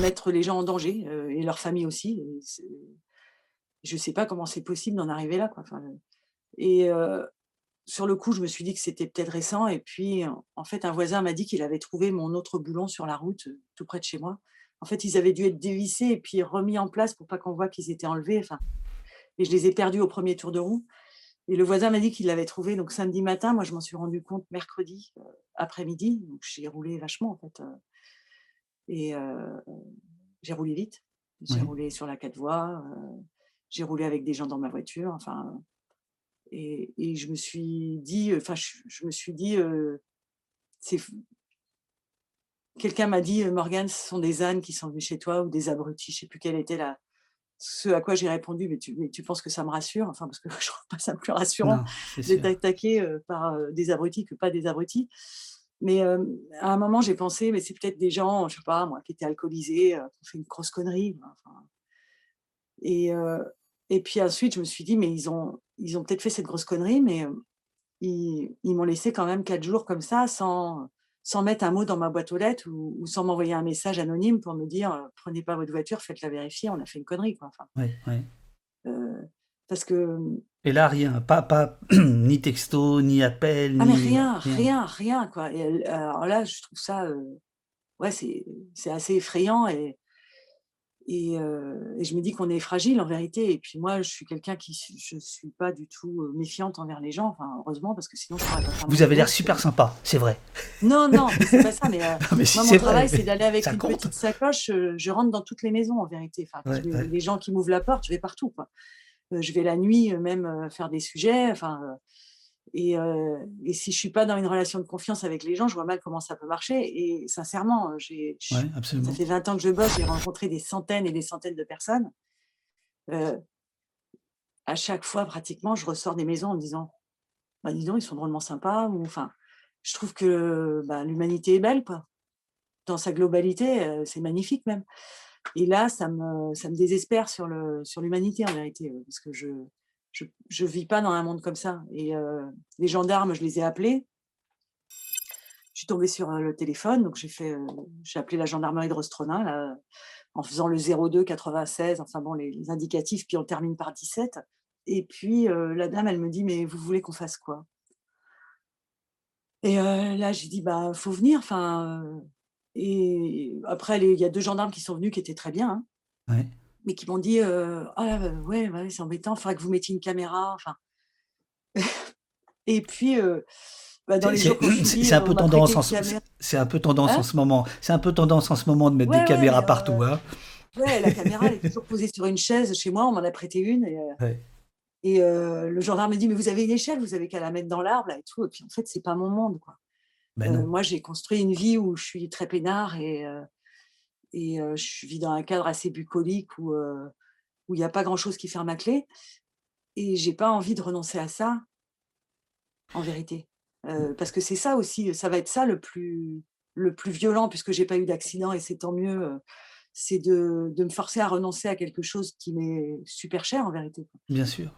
mettre les gens en danger, et leur famille aussi. Je ne sais pas comment c'est possible d'en arriver là, quoi. Enfin, sur le coup, je me suis dit que c'était peut-être récent. Et puis, en fait, un voisin m'a dit qu'il avait trouvé mon autre boulon sur la route, tout près de chez moi. En fait, ils avaient dû être dévissés et puis remis en place pour pas qu'on voit qu'ils étaient enlevés. Enfin, et je les ai perdus au premier tour de roue. Et le voisin m'a dit qu'il l'avait trouvé donc samedi matin. Moi, je m'en suis rendu compte mercredi après-midi. Donc, j'ai roulé vachement, en fait. Et j'ai roulé vite. J'ai roulé sur la 4 voies. J'ai roulé avec des gens dans ma voiture. Enfin... Et je me suis dit, quelqu'un m'a dit, Morgane, ce sont des ânes qui sont venus chez toi ou des abrutis, je ne sais plus quelle était ce à quoi j'ai répondu, mais tu penses que ça me rassure ? Enfin, parce que je ne trouve pas ça plus rassurant d'être attaqué par des abrutis que pas des abrutis. Mais à un moment, j'ai pensé, mais c'est peut-être des gens, je ne sais pas, moi, qui étaient alcoolisés, qui ont fait une grosse connerie. Enfin. Et puis ensuite, je me suis dit, mais ils ont peut-être fait cette grosse connerie, mais ils m'ont laissé quand même 4 jours comme ça, sans mettre un mot dans ma boîte aux lettres ou sans m'envoyer un message anonyme pour me dire « Prenez pas votre voiture, faites-la vérifier, on a fait une connerie. » Enfin, ouais. Parce que... Et là, rien, pas ni texto, ni appel, mais rien. Quoi. Et, alors là, je trouve ça... c'est assez effrayant et je me dis qu'on est fragile en vérité. Et puis moi, je suis quelqu'un qui... Je ne suis pas du tout méfiante envers les gens, enfin, heureusement, parce que sinon... Vous avez l'air super sympa, c'est vrai. Non, mais c'est pas ça. Mais, mais si moi, mon travail, c'est d'aller avec une petite sacoche. Je rentre dans toutes les maisons, en vérité. Enfin, ouais. Les gens qui m'ouvrent la porte, je vais partout, quoi. Je vais la nuit même faire des sujets. Enfin, et si je ne suis pas dans une relation de confiance avec les gens, je vois mal comment ça peut marcher. Et sincèrement, ça fait 20 ans que je bosse, j'ai rencontré des centaines et des centaines de personnes. À chaque fois, pratiquement, je ressors des maisons en me disant « Dis donc, ils sont drôlement sympas. » Enfin, je trouve que l'humanité est belle, quoi. Dans sa globalité, c'est magnifique même. Et là, ça me désespère sur l'humanité, en vérité, parce que je vis pas dans un monde comme ça. Et les gendarmes, je les ai appelés. Je suis tombée sur le téléphone, donc j'ai appelé la gendarmerie de Rostrenen, là, en faisant le 02 96, enfin bon, les indicatifs, puis on termine par 17. Et puis, la dame, elle me dit « Mais vous voulez qu'on fasse quoi ?» Et là, j'ai dit « Faut venir, enfin... » Et après, il y a 2 gendarmes qui sont venus, qui étaient très bien, hein, ouais. Mais qui m'ont dit c'est embêtant, il faudrait que vous mettiez une caméra. Enfin. Et puis, dans les jours qu'on finit, c'est un peu tendance en ce moment. C'est un peu tendance en ce moment de mettre des caméras partout. Hein. Ouais, la caméra, elle est toujours posée sur une chaise chez moi, on m'en a prêté une. Et, le gendarme me dit « Mais vous avez une échelle, vous avez qu'à la mettre dans l'arbre là, et tout. » Et puis en fait, c'est pas mon monde, quoi. Moi, j'ai construit une vie où je suis très peinard et je vis dans un cadre assez bucolique où il n'y a pas grand-chose qui ferme à clé. Et je n'ai pas envie de renoncer à ça, en vérité. Parce que c'est ça aussi, ça va être ça le plus violent, puisque je n'ai pas eu d'accident et c'est tant mieux. C'est de me forcer à renoncer à quelque chose qui m'est super cher en vérité. Bien sûr.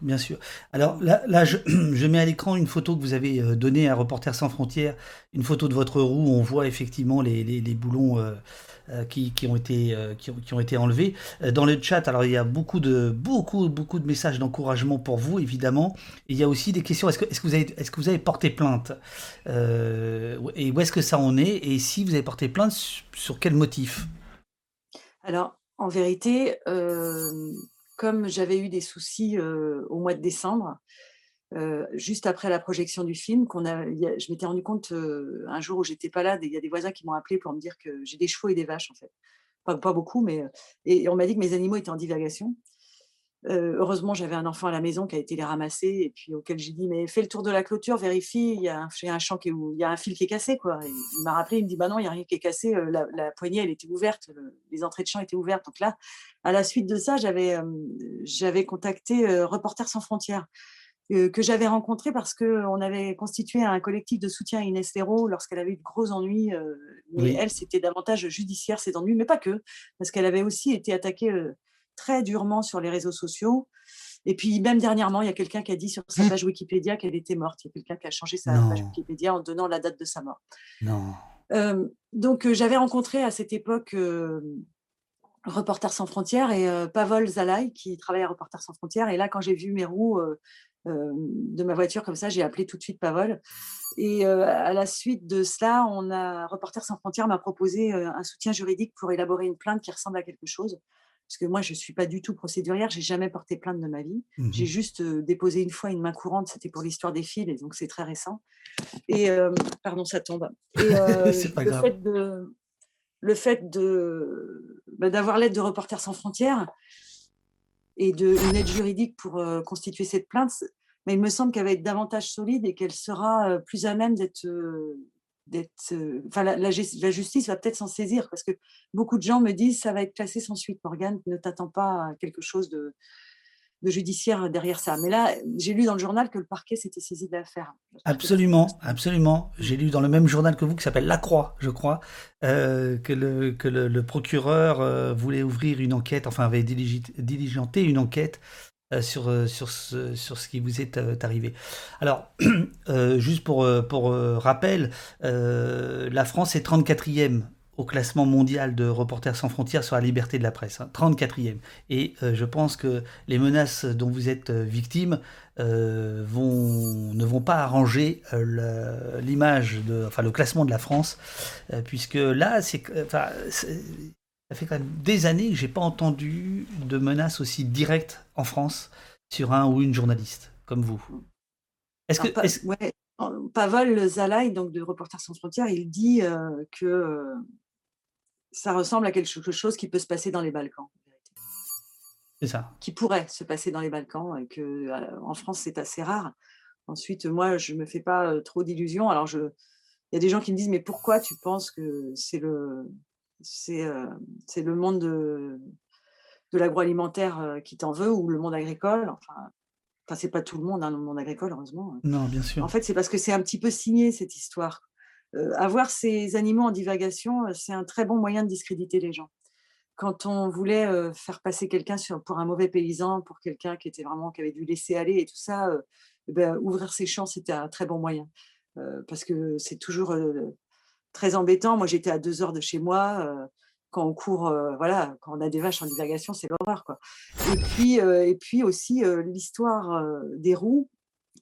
Alors là je mets à l'écran une photo que vous avez donnée à Reporters sans frontières, une photo de votre roue où on voit effectivement les boulons qui ont été enlevés. Dans le chat, alors il y a beaucoup de messages d'encouragement pour vous évidemment. Et il y a aussi des questions. Est-ce que vous avez porté plainte et où est-ce que ça en est? Et si vous avez porté plainte, sur quel motif? Alors, en vérité, comme j'avais eu des soucis au mois de décembre, juste après la projection du film, je m'étais rendu compte un jour où je n'étais pas là, il y a des voisins qui m'ont appelé pour me dire que j'ai des chevaux et des vaches, en fait. Pas beaucoup, mais et on m'a dit que mes animaux étaient en divagation. Heureusement, j'avais un enfant à la maison qui a été les ramasser et puis auquel j'ai dit « Mais fais le tour de la clôture, vérifie, il y a un fil qui est cassé. » quoi. Et il m'a rappelé, il me dit « Bah non, il n'y a rien qui est cassé, la poignée, elle était ouverte, les entrées de champ étaient ouvertes. » Donc là, à la suite de ça, j'avais contacté Reporters sans frontières, que j'avais rencontré parce qu'on avait constitué un collectif de soutien à Inès Léraud lorsqu'elle avait eu de gros ennuis. Elle, c'était davantage judiciaire, ses ennuis, mais pas que, parce qu'elle avait aussi été attaquée très durement sur les réseaux sociaux. Et puis, même dernièrement, il y a quelqu'un qui a dit sur sa page Wikipédia qu'elle était morte. Il y a quelqu'un qui a changé sa page Wikipédia en donnant la date de sa mort. Non. Donc, j'avais rencontré à cette époque Reporters sans frontières et Pavol Szalai, qui travaille à Reporters sans frontières. Et là, quand j'ai vu mes roues de ma voiture comme ça, j'ai appelé tout de suite Pavol. Et à la suite de cela, Reporters sans frontières m'a proposé un soutien juridique pour élaborer une plainte qui ressemble à quelque chose. Parce que moi, je ne suis pas du tout procédurière, je n'ai jamais porté plainte de ma vie. Mmh. J'ai juste déposé une fois une main courante, c'était pour l'histoire des fils, et donc c'est très récent. Et pardon, ça tombe. Et, c'est pas grave. Le fait d'avoir l'aide de Reporters sans frontières et une aide juridique pour constituer cette plainte, mais il me semble qu'elle va être davantage solide et qu'elle sera plus à même d'être... la justice va peut-être s'en saisir parce que beaucoup de gens me disent ça va être classé sans suite, Morgane, ne t'attends pas à quelque chose de de judiciaire derrière ça. Mais là, j'ai lu dans le journal que le parquet s'était saisi de l'affaire. Absolument, absolument. J'ai lu dans le même journal que vous, qui s'appelle La Croix, je crois, que le procureur voulait ouvrir une enquête, enfin avait diligenté une enquête sur ce qui vous est arrivé. Alors, juste pour rappel, la France est 34e au classement mondial de Reporters sans frontières sur la liberté de la presse, hein, 34e. Et je pense que les menaces dont vous êtes victime ne vont pas arranger le classement de la France, puisque là, ça fait quand même des années que j'ai pas entendu de menaces aussi directes en France sur un ou une journaliste comme vous. Pavol Szalai, donc de Reporters sans frontières, il dit que ça ressemble à quelque chose qui peut se passer dans les Balkans. C'est ça. Qui pourrait se passer dans les Balkans, et que en France c'est assez rare. Ensuite, moi, je me fais pas trop d'illusions. Alors, il y a des gens qui me disent, mais pourquoi tu penses que c'est le monde de l'agroalimentaire qui t'en veut, ou le monde agricole. Enfin, c'est pas tout le monde, hein, le monde agricole, heureusement. Non, bien sûr. En fait, c'est parce que c'est un petit peu signé, cette histoire. Avoir ces animaux en divagation, c'est un très bon moyen de discréditer les gens. Quand on voulait faire passer quelqu'un pour un mauvais paysan, pour quelqu'un qui avait dû laisser aller et tout ça, ouvrir ses champs, c'était un très bon moyen. Parce que c'est toujours très embêtant. Moi, j'étais à 2 heures de chez moi. Quand on court, quand on a des vaches en divagation, c'est l'horreur, quoi. Et puis aussi, l'histoire des roues,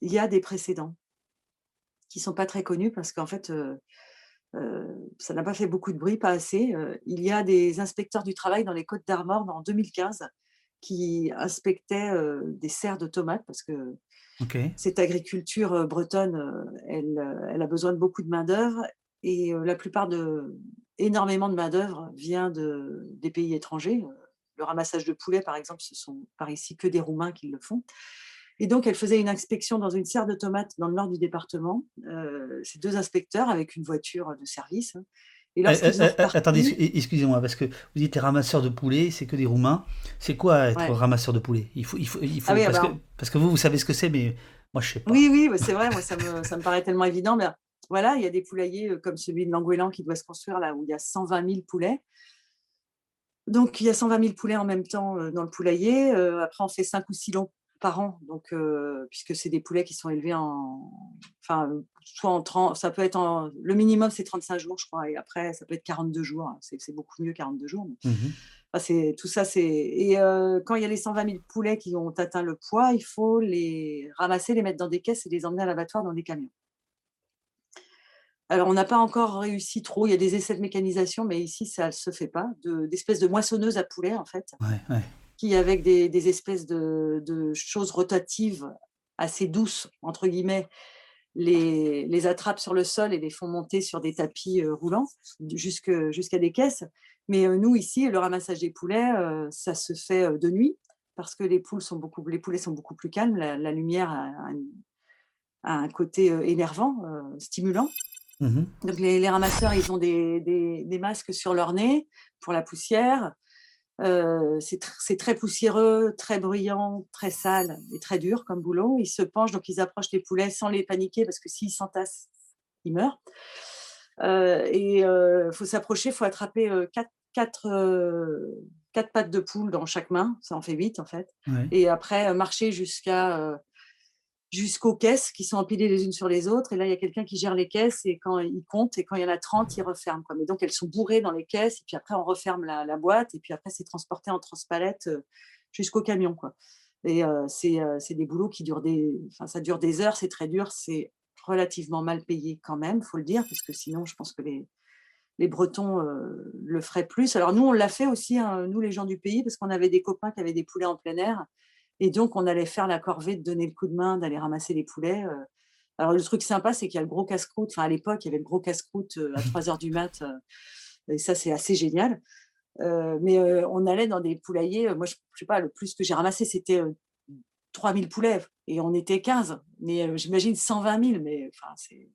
il y a des précédents qui ne sont pas très connus parce qu'en fait, ça n'a pas fait beaucoup de bruit, pas assez. Il y a des inspecteurs du travail dans les Côtes d'Armor en 2015 qui inspectaient des serres de tomates parce que cette agriculture bretonne, elle a besoin de beaucoup de main-d'œuvre, et énormément de main-d'œuvre vient des pays étrangers. Le ramassage de poulets, par exemple, ce sont par ici que des Roumains qui le font. Et donc, elle faisait une inspection dans une serre de tomates dans le nord du département. Ces 2 inspecteurs avec une voiture de service. Et attendez, excusez-moi, parce que vous dites les ramasseurs de poulets, c'est que des Roumains. C'est quoi être ramasseur de poulets ? Il faut parce que vous savez ce que c'est, mais moi, je ne sais pas. Oui, c'est vrai. Moi, ça me paraît tellement évident, mais... Voilà, il y a des poulaillers comme celui de Langouëlan qui doit se construire là, où il y a 120 000 poulets. Donc, il y a 120 000 poulets en même temps dans le poulailler. Après, on fait 5 ou 6 lots par an, donc, puisque c'est des poulets qui sont élevés le minimum, c'est 35 jours, je crois. Et après, ça peut être 42 jours. Hein. C'est beaucoup mieux, 42 jours. Mais... tout ça, c'est... Et quand il y a les 120 000 poulets qui ont atteint le poids, il faut les ramasser, les mettre dans des caisses et les emmener à l'abattoir dans des camions. Alors, on n'a pas encore réussi trop. Il y a des essais de mécanisation, mais ici, ça ne se fait pas. D'espèces de moissonneuses à poulet, en fait, qui, avec des espèces de choses rotatives assez douces, entre guillemets, les attrapent sur le sol et les font monter sur des tapis roulants jusqu'à des caisses. Mais nous, ici, le ramassage des poulets, ça se fait de nuit parce que les poulets sont beaucoup plus calmes. La lumière a un côté énervant, stimulant. Donc les ramasseurs, ils ont des masques sur leur nez pour la poussière. C'est très poussiéreux, très bruyant, très sale et très dur comme boulot. Ils se penchent, donc ils approchent les poulets sans les paniquer parce que s'ils s'entassent, ils meurent. Faut s'approcher, faut attraper 4 pattes de poule dans chaque main, ça en fait 8 en fait. Ouais. Et après marcher jusqu'aux caisses qui sont empilées les unes sur les autres. Et là, il y a quelqu'un qui gère les caisses et quand il compte, et quand il y en a 30, il referme. Quoi. Mais donc, elles sont bourrées dans les caisses. Et puis après, on referme la boîte. Et puis après, c'est transporté en transpalette jusqu'au camion. Quoi. Et c'est des boulots qui durent ça dure des heures. C'est très dur. C'est relativement mal payé quand même, il faut le dire, parce que sinon, je pense que les Bretons le feraient plus. Alors, nous, on l'a fait aussi, hein, nous, les gens du pays, parce qu'on avait des copains qui avaient des poulets en plein air. Et donc, on allait faire la corvée de donner le coup de main, d'aller ramasser les poulets. Alors, le truc sympa, c'est qu'il y a le gros casse-croûte. Enfin, à l'époque, il y avait le gros casse-croûte à 3h du mat. Et ça, c'est assez génial. Mais on allait dans des poulaillers. Moi, je ne sais pas, le plus que j'ai ramassé, c'était 3000 poulets. Et on était 15. Mais j'imagine 120 000. Mais enfin, c'est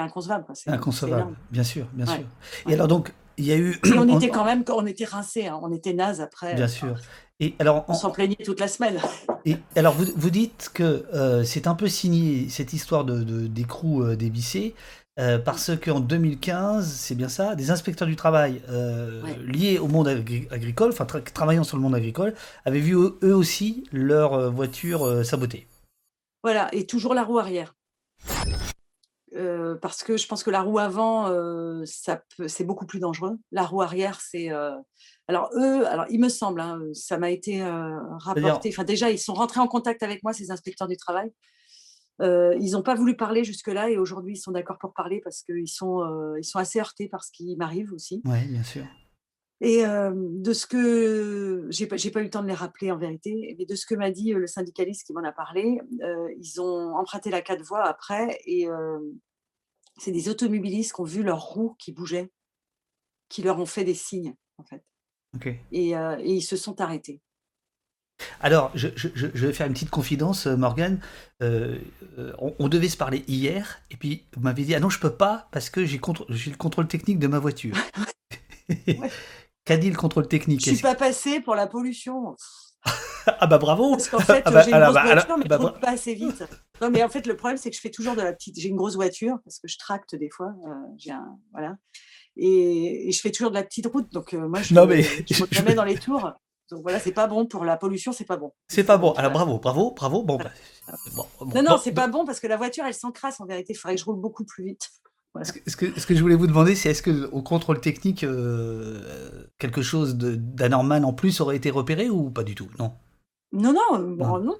inconcevable. Quoi. C'est inconcevable, bien sûr. Ouais. Et alors, donc, il y a eu... on était rincés. Hein. On était naze après. Bien sûr. Et alors, on s'en plaignait toute la semaine. Et alors, vous dites que c'est un peu signé, cette histoire d'écrou dévissé, parce qu'en 2015, c'est bien ça, des inspecteurs du travail liés au monde agricole, enfin travaillant sur le monde agricole, avaient vu eux aussi leur voiture sabotée. Voilà, et toujours la roue arrière. Parce que je pense que la roue avant, c'est beaucoup plus dangereux. La roue arrière, c'est... Alors, il me semble, hein, ça m'a été rapporté. Enfin, déjà, ils sont rentrés en contact avec moi, ces inspecteurs du travail. Ils n'ont pas voulu parler jusque-là et aujourd'hui, ils sont d'accord pour parler parce qu'ils sont assez heurtés par ce qui m'arrive aussi. Oui, bien sûr. Et de ce que... J'ai pas eu le temps de les rappeler, en vérité, mais de ce que m'a dit le syndicaliste qui m'en a parlé, ils ont emprunté la 4 voies après et c'est des automobilistes qui ont vu leurs roues qui bougeaient, qui leur ont fait des signes, en fait. Okay. Et ils se sont arrêtés. Alors, je vais faire une petite confidence, Morgane. On devait se parler hier, et puis vous m'avez dit « Ah non, je ne peux pas, parce que j'ai le contrôle technique de ma voiture. » Qu'a dit le contrôle technique ? Je ne suis pas passée pour la pollution. Ah bah bravo. Parce qu'en fait, j'ai une grosse voiture, mais je ne roule pas assez vite. Non, mais en fait, le problème, c'est que je fais toujours de la petite... J'ai une grosse voiture, parce que je tracte des fois. Voilà. Et je fais toujours de la petite route, donc moi je me mets dans les tours. Donc voilà, c'est pas bon pour la pollution, c'est pas bon. C'est pas bon. Alors bravo. Bon. Non, c'est pas bon parce que la voiture, elle s'encrasse en vérité. Il faudrait que je roule beaucoup plus vite. Voilà. Ce que je voulais vous demander, c'est est-ce que au contrôle technique, quelque chose d'anormal en plus aurait été repéré ou pas du tout ? Non,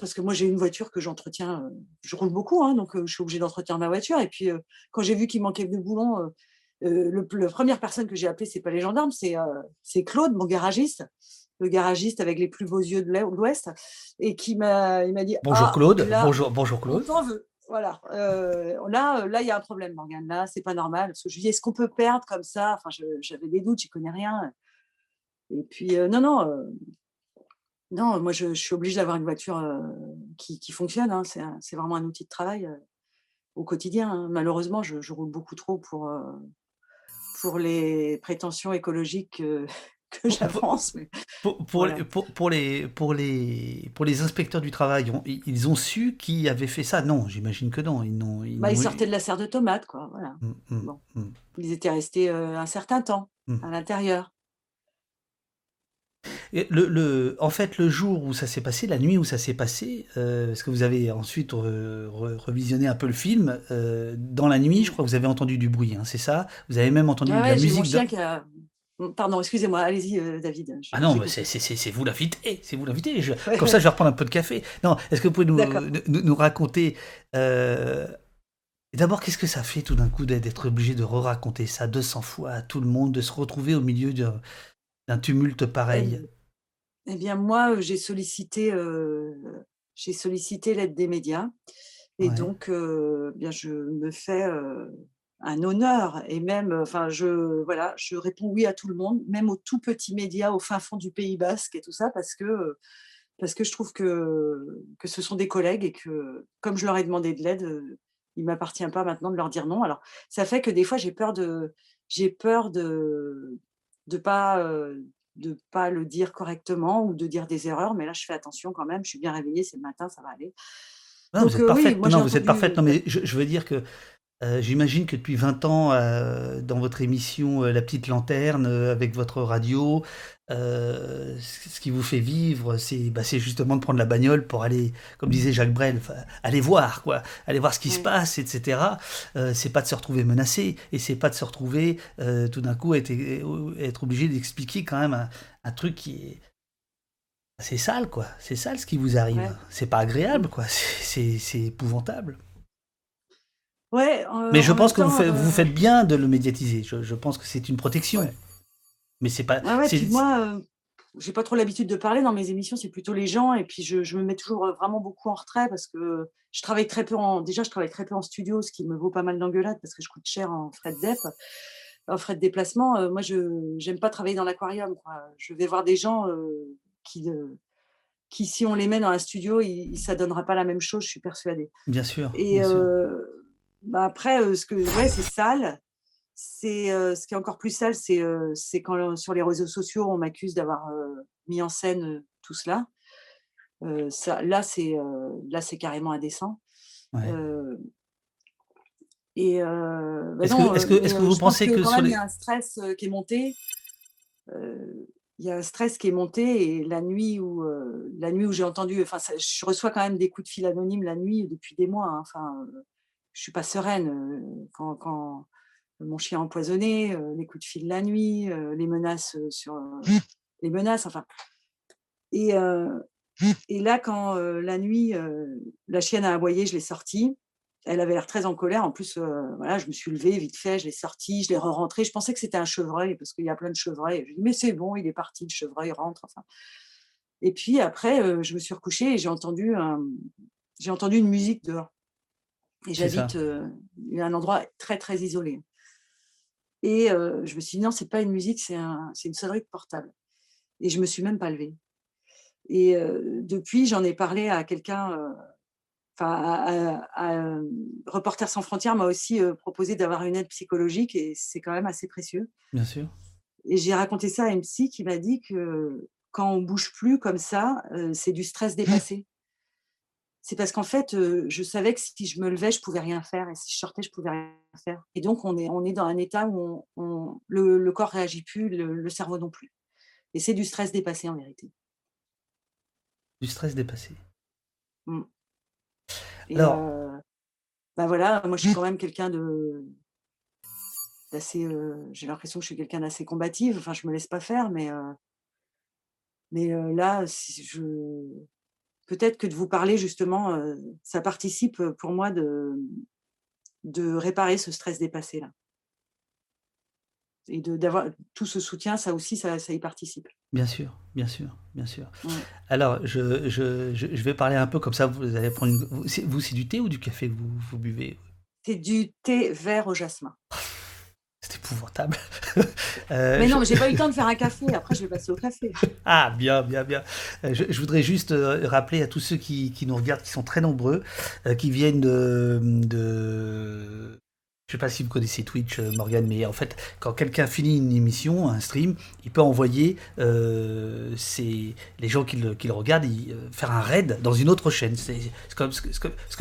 parce que moi j'ai une voiture que j'entretiens. Je roule beaucoup, hein, donc je suis obligée d'entretenir ma voiture. Et puis quand j'ai vu qu'il manquait de boulons. La première personne que j'ai appelée, c'est pas les gendarmes, c'est Claude, mon garagiste, le garagiste avec les plus beaux yeux de l'Ouest, et il m'a dit bonjour Claude, là, bonjour Claude. On t'en veut, voilà. Là, il y a un problème, Morgane. Là, c'est pas normal. Parce que je lui dis est-ce qu'on peut perdre comme ça ? Enfin, j'avais des doutes, j'y connais rien. Et puis non, moi je suis obligée d'avoir une voiture qui fonctionne. Hein. C'est vraiment un outil de travail au quotidien. Hein. Malheureusement, je roule beaucoup trop pour les prétentions écologiques que j'avance. Mais... Pour les inspecteurs du travail, ils ont su qui avait fait ça ? Non, j'imagine que non. Ils sortaient de la serre de tomates, quoi. Voilà. Ils étaient restés un certain temps à l'intérieur. En fait, le jour où ça s'est passé, la nuit où ça s'est passé, parce que vous avez ensuite revisionné un peu le film, dans la nuit, je crois que vous avez entendu du bruit, hein, c'est ça ? Vous avez même entendu de la musique. Mon chien qui a... Pardon, excusez-moi, allez-y, David. C'est vous l'invité, Comme ça, je vais reprendre un peu de café. Non, est-ce que vous pouvez nous raconter d'abord, qu'est-ce que ça fait tout d'un coup d'être obligé de re-raconter ça 200 fois à tout le monde, de se retrouver au milieu d'un tumulte pareil ? Eh bien, moi, j'ai sollicité l'aide des médias. Et donc, je me fais un honneur. Et même, je réponds oui à tout le monde, même aux tout petits médias, au fin fond du Pays Basque et tout ça, parce que je trouve que ce sont des collègues et que, comme je leur ai demandé de l'aide, il ne m'appartient pas maintenant de leur dire non. Alors, ça fait que des fois, j'ai peur de ne pas le dire correctement ou de dire des erreurs, mais là je fais attention quand même, je suis bien réveillée, c'est le matin, ça va aller. Non, donc, vous êtes parfaite. Vous êtes parfaite. Non, mais je veux dire que j'imagine que depuis 20 ans, dans votre émission La Petite Lanterne, avec votre radio, ce qui vous fait vivre, c'est justement de prendre la bagnole pour aller, comme disait Jacques Brel, aller voir ce qui se passe, etc. C'est pas de se retrouver menacé, et c'est pas de se retrouver tout d'un coup être obligé d'expliquer quand même un truc qui est... C'est sale, quoi. C'est sale ce qui vous arrive. Ouais. C'est pas agréable, quoi. C'est épouvantable. Ouais, mais je pense que vous faites bien de le médiatiser. Je pense que c'est une protection. Ouais. Mais c'est pas. Ah ouais, puis moi, j'ai pas trop l'habitude de parler dans mes émissions. C'est plutôt les gens. Et puis je me mets toujours vraiment beaucoup en retrait parce que je travaille très peu en studio, ce qui me vaut pas mal d'engueulades parce que je coûte cher en frais de dép, en frais de déplacement. Moi, j'aime pas travailler dans l'aquarium, quoi. Je vais voir des gens qui si on les met dans un studio, ça donnera pas la même chose. Je suis persuadée. Bien sûr. Et bien sûr. Après, c'est sale. C'est ce qui est encore plus sale, c'est quand sur les réseaux sociaux, on m'accuse d'avoir mis en scène tout cela. Là, c'est carrément indécent. Ouais. Est-ce que vous pensez que sur les... il y a un stress qui est monté et la nuit où j'ai entendu, enfin, je reçois quand même des coups de fil anonymes la nuit depuis des mois, hein, je suis pas sereine quand mon chien empoisonné, les coups de fil la nuit, les menaces et là quand la nuit la chienne a aboyé, je l'ai sortie. Elle avait l'air très en colère. En plus, voilà, je me suis levée vite fait, je l'ai sortie, je l'ai re-rentrée. Je pensais que c'était un chevreuil parce qu'il y a plein de chevreuils. Je dis mais c'est bon, il est parti, le chevreuil rentre. Enfin. Et puis après, je me suis recouchée et j'ai entendu une musique dehors. Et j'habite un endroit très très isolé. Et je me suis dit non, c'est pas une musique, c'est une sonnerie de portable. Et je me suis même pas levée. Et depuis, j'en ai parlé à quelqu'un. Reporters sans frontières m'a aussi proposé d'avoir une aide psychologique et c'est quand même assez précieux. Bien sûr. Et j'ai raconté ça à une psy qui m'a dit que quand on ne bouge plus comme ça, c'est du stress dépassé. C'est parce qu'en fait, je savais que si je me levais, je ne pouvais rien faire et si je sortais, je ne pouvais rien faire. Et donc, on est dans un état où le corps ne réagit plus, le cerveau non plus. Et c'est du stress dépassé en vérité. Du stress dépassé. Mm. Alors, voilà, moi je suis quand même quelqu'un d'assez. J'ai l'impression que je suis quelqu'un d'assez combative. Enfin, je me laisse pas faire, mais là, peut-être que de vous parler justement, ça participe pour moi de réparer ce stress dépassé là, et d'avoir tout ce soutien, ça aussi, ça y participe. Bien sûr, bien sûr, bien sûr. Ouais. Alors, je vais parler un peu comme ça, vous allez prendre Vous, c'est du thé ou du café que vous buvez? C'est du thé vert au jasmin. C'est épouvantable. Mais non, mais j'ai pas eu le temps de faire un café. Après, je vais passer au café. Ah, bien, bien, bien. Je voudrais juste rappeler à tous ceux qui nous regardent, qui sont très nombreux, qui viennent de... Je ne sais pas si vous connaissez Twitch, Morgan, mais en fait, quand quelqu'un finit une émission, un stream, il peut envoyer les gens qui le regardent faire un raid dans une autre chaîne. C'est comme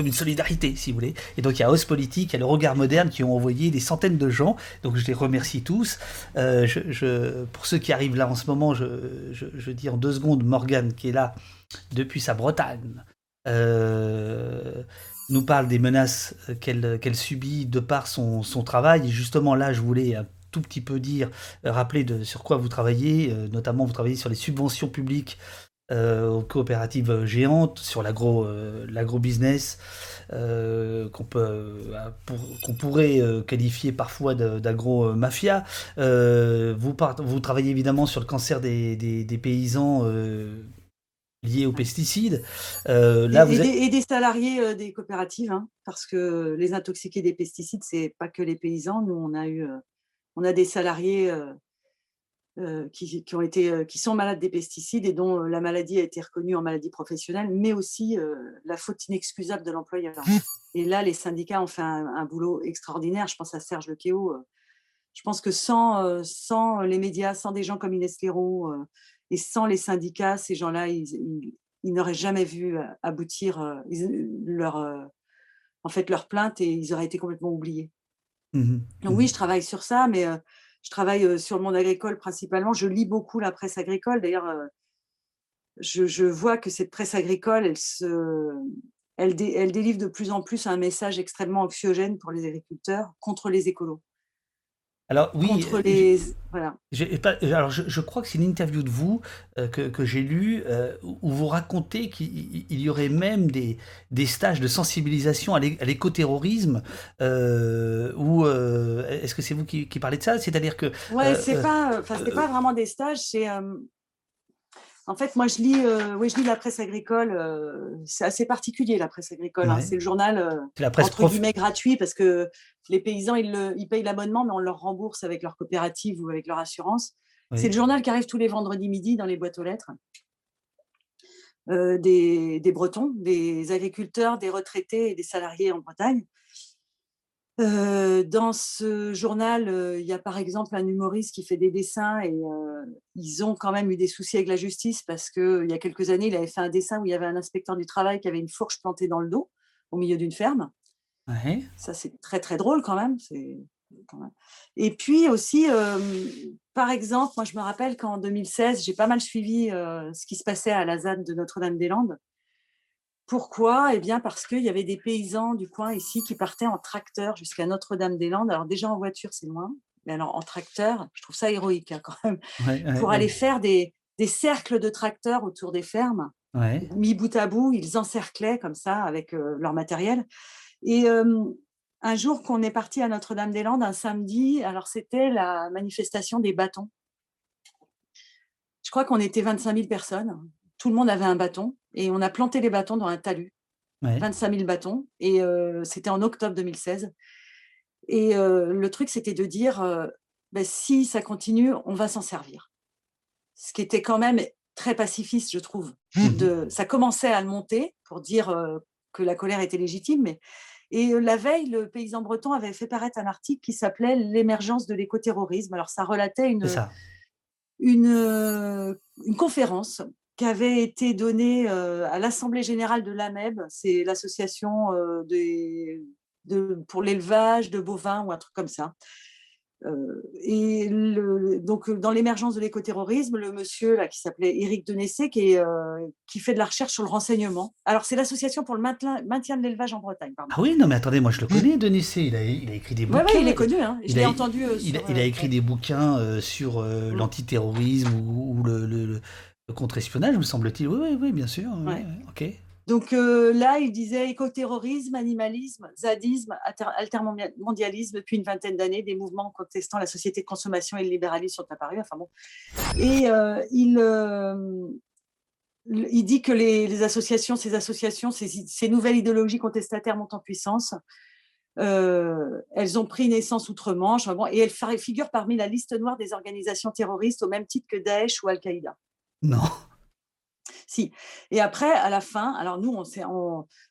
une solidarité, si vous voulez. Et donc, il y a Os Politique, il y a Le Regard Moderne qui ont envoyé des centaines de gens. Donc, je les remercie tous. Pour ceux qui arrivent là en ce moment, je dis en 2 secondes, Morgan, qui est là depuis sa Bretagne, nous parle des menaces qu'elle subit de par son travail. Et justement, là, je voulais un tout petit peu rappeler sur quoi vous travaillez. Notamment, vous travaillez sur les subventions publiques aux coopératives géantes, sur l'agro-business, qu'on pourrait qualifier parfois d'agro-mafia. Vous travaillez évidemment sur le cancer des paysans liés aux pesticides. Et des salariés des coopératives, hein, parce que les intoxiqués des pesticides, c'est pas que les paysans. Nous, on a des salariés qui sont malades des pesticides et dont la maladie a été reconnue en maladie professionnelle, mais aussi la faute inexcusable de l'employeur. Et là, les syndicats ont fait un boulot extraordinaire. Je pense à Serge Lequeo. Je pense que sans les médias, sans des gens comme Inès Léraud, et sans les syndicats, ces gens-là, ils n'auraient jamais vu aboutir leur plainte et ils auraient été complètement oubliés. Mmh. Donc oui, je travaille sur ça, mais je travaille sur le monde agricole principalement. Je lis beaucoup la presse agricole. D'ailleurs, je vois que cette presse agricole, elle délivre de plus en plus un message extrêmement anxiogène pour les agriculteurs contre les écolos. Alors oui, je crois que c'est une interview de vous que j'ai lue où vous racontez qu'il y aurait même des stages de sensibilisation à l'écoterrorisme. Est-ce que c'est vous qui parlez de ça? C'est-à-dire que c'est pas vraiment des stages. C'est en fait, moi je lis la presse agricole. C'est assez particulier la presse agricole. Ouais. Hein, c'est le journal entre guillemets gratuit parce que les paysans ils payent l'abonnement, mais on leur rembourse avec leur coopérative ou avec leur assurance. Oui. C'est le journal qui arrive tous les vendredis midi dans les boîtes aux lettres des Bretons, des agriculteurs, des retraités et des salariés en Bretagne. Dans ce journal, il y a par exemple un humoriste qui fait des dessins et ils ont quand même eu des soucis avec la justice parce qu'il y a quelques années, il avait fait un dessin où il y avait un inspecteur du travail qui avait une fourche plantée dans le dos au milieu d'une ferme. Ouais. Ça, c'est très, très drôle quand même. C'est... Et puis aussi, par exemple, moi, je me rappelle qu'en 2016, j'ai pas mal suivi ce qui se passait à la ZAD de Notre-Dame-des-Landes. Pourquoi ? Eh bien, parce qu'il y avait des paysans du coin ici qui partaient en tracteur jusqu'à Notre-Dame-des-Landes. Alors déjà en voiture, c'est loin, mais alors en tracteur, je trouve ça héroïque hein, quand même, pour aller faire des cercles de tracteurs autour des fermes. Ouais. Mis bout à bout, ils encerclaient comme ça avec leur matériel. Et un jour qu'on est parti à Notre-Dame-des-Landes, un samedi, alors c'était la manifestation des bâtons. Je crois qu'on était 25 000 personnes. Tout le monde avait un bâton et on a planté les bâtons dans un talus, ouais. 25 000 bâtons. Et c'était en octobre 2016. Et le truc, c'était de dire, si ça continue, on va s'en servir. Ce qui était quand même très pacifiste, je trouve. Ça commençait à le monter pour dire que la colère était légitime. Et la veille, le Paysan Breton avait fait paraître un article qui s'appelait « L'émergence de l'écoterrorisme ». Alors, ça relatait une conférence qui avait été donnée à l'Assemblée Générale de l'AMEB, c'est l'association pour l'élevage de bovins ou un truc comme ça. Donc, dans l'émergence de l'écoterrorisme, le monsieur là, qui s'appelait Éric Denécé, qui fait de la recherche sur le renseignement. Alors, c'est l'association pour le maintien de l'élevage en Bretagne. Pardon. Ah oui, non, mais attendez, moi je le connais, Denécé. Il a écrit des bouquins. Oui, ouais, il est connu. Hein. Je l'ai entendu. Il a écrit des bouquins sur l'antiterrorisme ou le contre-espionnage, me semble-t-il. Oui, bien sûr. Ouais. Ok. Donc là, il disait écoterrorisme, animalisme, zadisme, altermondialisme, depuis une vingtaine d'années, des mouvements contestant la société de consommation et le libéralisme sont apparus. Enfin bon. Et il dit que les associations, ces nouvelles idéologies contestataires montent en puissance. Elles ont pris naissance outre-Manche, enfin bon, et elles figurent parmi la liste noire des organisations terroristes au même titre que Daesh ou Al-Qaïda. Non. Si. Et après, à la fin, alors nous,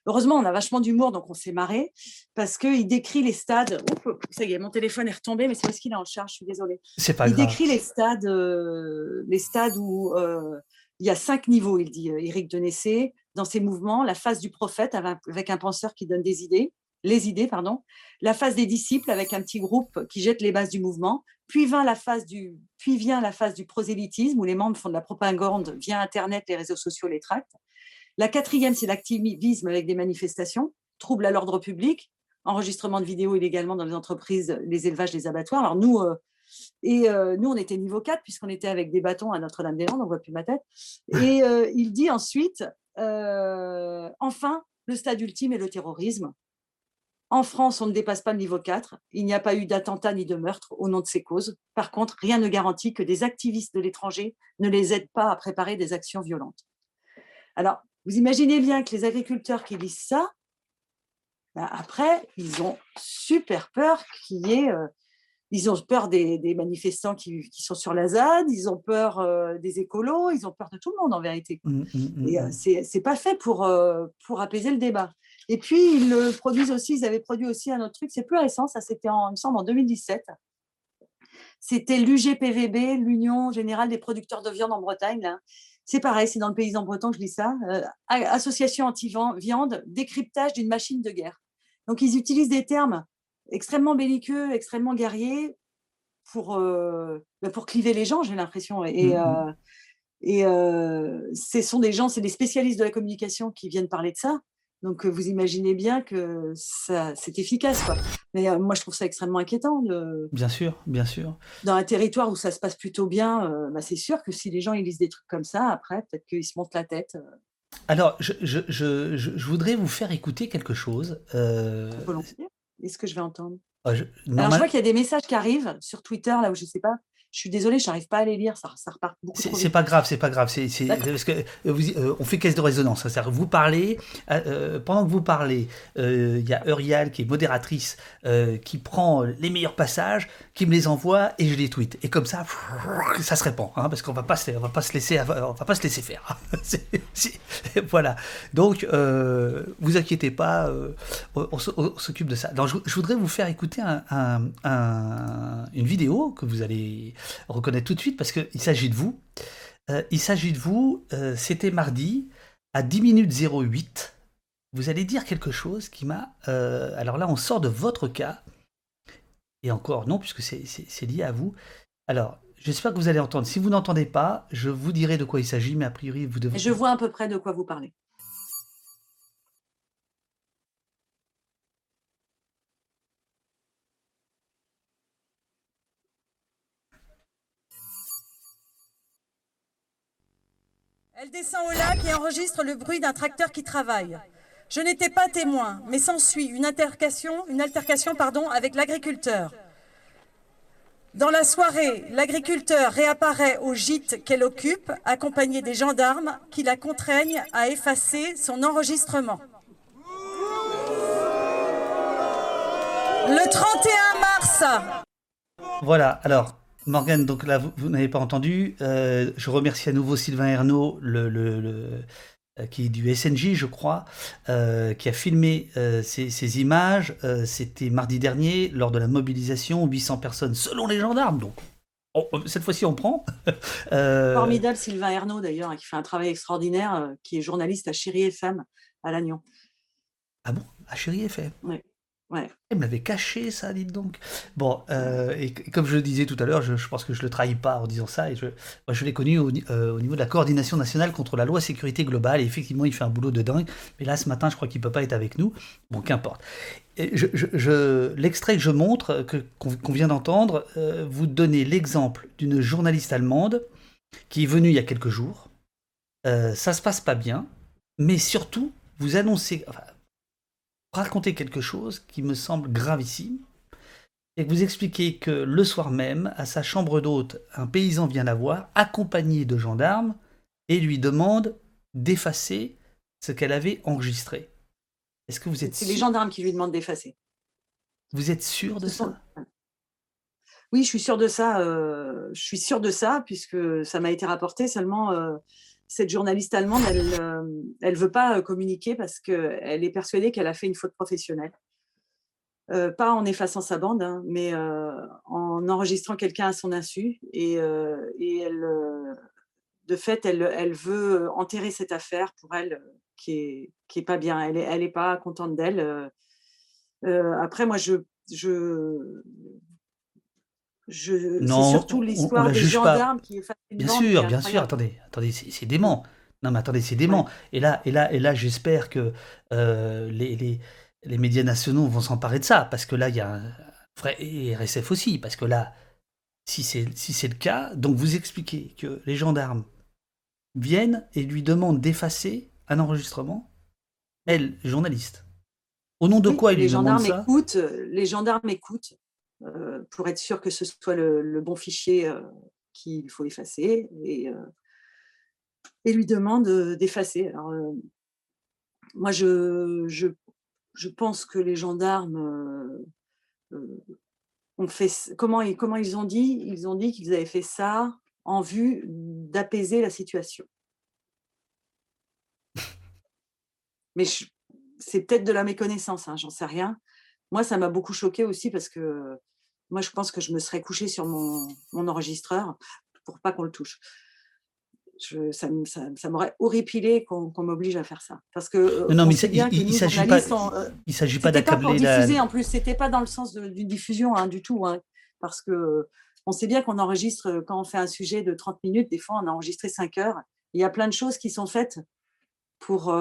heureusement, on a vachement d'humour, donc on s'est marré, parce qu'il décrit les stades. Oups, ça y est, mon téléphone est retombé, mais c'est parce qu'il est en charge, je suis désolée. C'est pas grave. Il décrit les stades où il y a 5 niveaux, il dit, Éric Denécé, dans ses mouvements, la phase du prophète avec un penseur qui donne les idées, la phase des disciples avec un petit groupe qui jette les bases du mouvement, puis vient la phase du prosélytisme où les membres font de la propagande via Internet, les réseaux sociaux, les tracts. La 4e, c'est l'activisme avec des manifestations, troubles à l'ordre public, enregistrement de vidéos illégalement dans les entreprises, les élevages, les abattoirs. Alors nous, on était niveau 4 puisqu'on était avec des bâtons à Notre-Dame-des-Landes, on ne voit plus ma tête. Et il dit ensuite, enfin, le stade ultime est le terrorisme. En France, on ne dépasse pas le niveau 4. Il n'y a pas eu d'attentat ni de meurtre au nom de ces causes. Par contre, rien ne garantit que des activistes de l'étranger ne les aident pas à préparer des actions violentes. Alors, vous imaginez bien que les agriculteurs qui lisent ça, après, ils ont super peur ils ont peur des manifestants qui sont sur la ZAD, ils ont peur des écolos, ils ont peur de tout le monde en vérité. Et c'est pas fait pour apaiser le débat. Et puis, ils avaient produit aussi un autre truc, c'est plus récent, ça c'était il me semble en 2017. C'était l'UGPVB, l'Union Générale des Producteurs de Viande en Bretagne. Là. C'est pareil, c'est dans le Paysan Breton que je lis ça. Association anti-viande, décryptage d'une machine de guerre. Donc, ils utilisent des termes extrêmement belliqueux, extrêmement guerriers pour cliver les gens, j'ai l'impression. Et ce sont des gens, c'est des spécialistes de la communication qui viennent parler de ça. Donc, vous imaginez bien que c'est efficace, quoi. Mais moi, je trouve ça extrêmement inquiétant. Bien sûr, bien sûr. Dans un territoire où ça se passe plutôt bien, c'est sûr que si les gens ils lisent des trucs comme ça, après, peut-être qu'ils se montent la tête. Alors, je voudrais vous faire écouter quelque chose. Volontiers. Est-ce que je vais entendre ? Je vois qu'il y a des messages qui arrivent sur Twitter, là où je ne sais pas. Je suis désolée, je n'arrive pas à les lire, ça repart beaucoup trop vite. C'est pas grave. C'est parce que on fait caisse de résonance. C'est-à-dire que vous parlez, pendant que vous parlez, il y a Eurial qui est modératrice, qui prend les meilleurs passages, qui me les envoie et je les tweete. Et comme ça, ça se répand, hein, parce qu'on va pas se laisser faire. Voilà. Donc, vous inquiétez pas, on s'occupe de ça. Donc, je voudrais vous faire écouter une vidéo que vous allez reconnaître tout de suite parce qu'il s'agit de vous. C'était mardi à 10 minutes 08. Vous allez dire quelque chose qui m'a... alors là, on sort de votre cas. Et encore non, puisque c'est lié à vous. Alors, j'espère que vous allez entendre. Si vous n'entendez pas, je vous dirai de quoi il s'agit, mais a priori, vous devez... Je vois à peu près de quoi vous parlez. Elle descend au lac et enregistre le bruit d'un tracteur qui travaille. Je n'étais pas témoin, mais s'ensuit une altercation, avec l'agriculteur. Dans la soirée, l'agriculteur réapparaît au gîte qu'elle occupe, accompagné des gendarmes qui la contraignent à effacer son enregistrement. Le 31 mars. Voilà, alors... Morgane, donc là, vous n'avez pas entendu. Je remercie à nouveau Sylvain Ernaud, qui est du SNJ, je crois, qui a filmé ces images. C'était mardi dernier, lors de la mobilisation, 800 personnes, selon les gendarmes. Donc, cette fois-ci, on prend. Formidable Sylvain Ernaud, d'ailleurs, hein, qui fait un travail extraordinaire, qui est journaliste à Chérie FM, à Lannion. Ah bon, à Chérie FM. Oui. Ouais. Elle me l'avait caché, ça, dites donc. Bon, et comme je le disais tout à l'heure, je pense que je ne le trahis pas en disant ça. Et moi, je l'ai connu au niveau de la coordination nationale contre la loi sécurité globale. Et effectivement, il fait un boulot de dingue. Mais là, ce matin, je crois qu'il ne peut pas être avec nous. Bon, qu'importe. L'extrait que je montre, qu'on vient d'entendre, vous donnez l'exemple d'une journaliste allemande qui est venue il y a quelques jours. Ça ne se passe pas bien. Mais surtout, vous annoncez... Enfin, raconter quelque chose qui me semble gravissime, et que vous expliquez que le soir même, à sa chambre d'hôte, un paysan vient la voir, accompagné de gendarmes, et lui demande d'effacer ce qu'elle avait enregistré. Est-ce que vous êtes sûr? C'est les gendarmes qui lui demandent d'effacer. Vous êtes sûr de ça? Oui, je suis sûr de ça. Puisque ça m'a été rapporté. Seulement, cette journaliste allemande, elle veut pas communiquer parce qu'elle est persuadée qu'elle a fait une faute professionnelle. Pas en effaçant sa bande, hein, mais en enregistrant quelqu'un à son insu. Et elle, de fait, elle veut enterrer cette affaire pour elle qui est pas bien. Elle est pas contente d'elle. Après, moi, non, c'est surtout l'histoire des gendarmes qui est fascinante. Bien sûr, attendez, c'est dément. Non, mais attendez, c'est dément. Ouais. Et là, j'espère que les médias nationaux vont s'emparer de ça, parce que là, il y a un vrai RSF aussi, parce que là, si c'est le cas, donc vous expliquez que les gendarmes viennent et lui demandent d'effacer un enregistrement, elle, journaliste. Au nom de quoi ils lui demandent ça ? Les gendarmes écoutent. Pour être sûr que ce soit le bon fichier qu'il faut effacer et lui demande d'effacer. Alors, moi, je pense que les gendarmes ont fait... Comment ils ont dit? Ils ont dit qu'ils avaient fait ça en vue d'apaiser la situation. Mais c'est peut-être de la méconnaissance, hein, j'en sais rien. Moi, ça m'a beaucoup choquée aussi parce que moi, je pense que je me serais couchée sur mon enregistreur pour pas qu'on le touche. Ça m'aurait horripilé qu'on m'oblige à faire ça. Parce que non, mais il ne s'agit pas. Il s'agit pas d'accabler la. Diffuser, en plus, c'était pas dans le sens d'une diffusion, hein, du tout, hein, parce que on sait bien qu'on enregistre quand on fait un sujet de 30 minutes. Des fois, on a enregistré 5 heures. Il y a plein de choses qui sont faites pour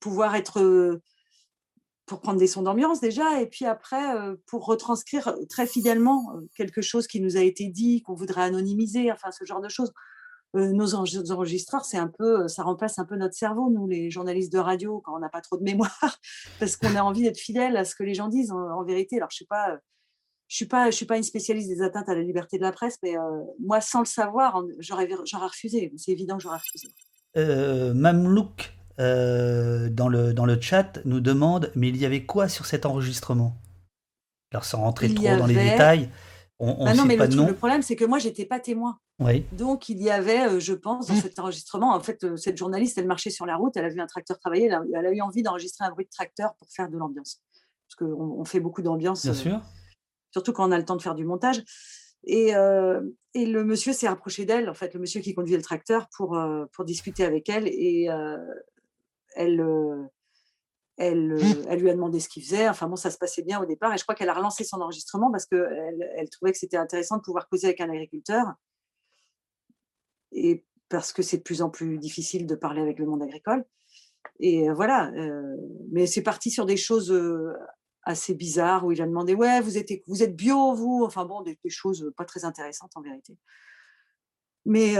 pouvoir être. Pour prendre des sons d'ambiance déjà, et puis après, pour retranscrire très fidèlement quelque chose qui nous a été dit, qu'on voudrait anonymiser, enfin ce genre de choses. Nos enregistreurs, ça remplace un peu notre cerveau, nous, les journalistes de radio, quand on n'a pas trop de mémoire, parce qu'on a envie d'être fidèle à ce que les gens disent en vérité. Alors, je ne sais pas, Je ne suis pas une spécialiste des atteintes à la liberté de la presse, mais moi, sans le savoir, j'aurais refusé. C'est évident que j'aurais refusé. Mamlouk, dans le chat, nous demande « Mais il y avait quoi sur cet enregistrement ?» Alors, sans rentrer dans les détails, on ne sait pas de nom. Le problème, c'est que moi, je n'étais pas témoin. Oui. Donc, il y avait, je pense, dans cet enregistrement, en fait, cette journaliste, elle marchait sur la route, elle a vu un tracteur travailler, elle a eu envie d'enregistrer un bruit de tracteur pour faire de l'ambiance. Parce qu'on fait beaucoup d'ambiance. Bien sûr. Surtout quand on a le temps de faire du montage. Et le monsieur s'est rapproché d'elle, en fait, le monsieur qui conduisait le tracteur, pour discuter avec elle. Et elle lui a demandé ce qu'il faisait. Enfin bon, ça se passait bien au départ. Et je crois qu'elle a relancé son enregistrement parce qu'elle trouvait que c'était intéressant de pouvoir causer avec un agriculteur. Et parce que c'est de plus en plus difficile de parler avec le monde agricole. Et voilà. Mais c'est parti sur des choses... assez bizarre, où il a demandé « Ouais, vous êtes bio, vous ?» Enfin bon, des choses pas très intéressantes en vérité. Mais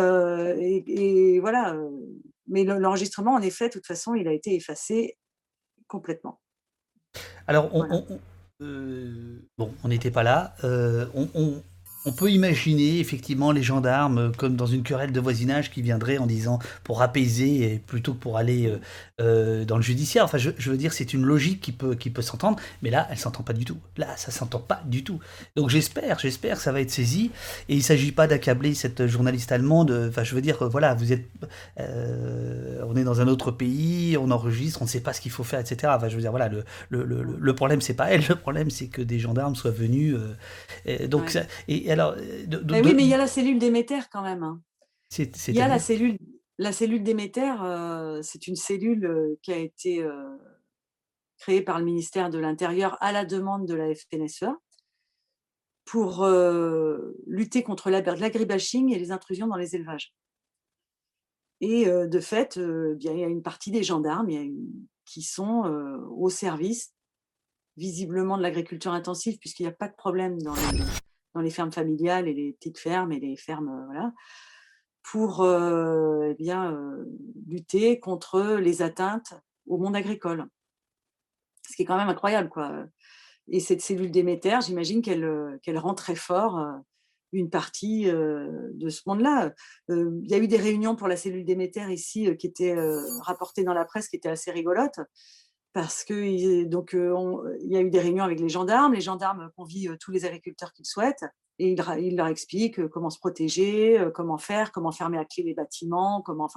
voilà. Mais l'enregistrement, en effet, de toute façon, il a été effacé complètement. Alors, on n'était pas là. On peut imaginer effectivement les gendarmes comme dans une querelle de voisinage qui viendraient en disant pour apaiser plutôt que pour aller dans le judiciaire. Enfin, je veux dire, c'est une logique qui peut s'entendre, mais là, elle ne s'entend pas du tout. Là, ça ne s'entend pas du tout. Donc j'espère que ça va être saisi. Et il ne s'agit pas d'accabler cette journaliste allemande. Enfin, je veux dire, voilà, on est dans un autre pays, on enregistre, on ne sait pas ce qu'il faut faire, etc. Enfin, je veux dire, voilà, le problème, c'est pas elle. Le problème, c'est que des gendarmes soient venus. Donc, ouais. Alors, mais il y a la cellule Déméter quand même. Hein. Il y a la cellule Déméter, c'est une cellule qui a été créée par le ministère de l'Intérieur à la demande de la FNSEA pour lutter contre l'agribashing et les intrusions dans les élevages. Et de fait, il y a une partie des gendarmes qui sont au service visiblement de l'agriculture intensive, puisqu'il n'y a pas de problème dans les fermes familiales et les petites fermes et les fermes, voilà, pour lutter contre les atteintes au monde agricole. Ce qui est quand même incroyable, quoi. Et cette cellule Déméter, j'imagine qu'elle rend très fort une partie de ce monde-là. Il y a eu des réunions pour la cellule Déméter ici qui étaient rapportées dans la presse, qui étaient assez rigolotes. Parce que donc il y a eu des réunions avec les gendarmes convient tous les agriculteurs qu'ils souhaitent et ils leur expliquent comment se protéger, comment fermer à clé les bâtiments, comment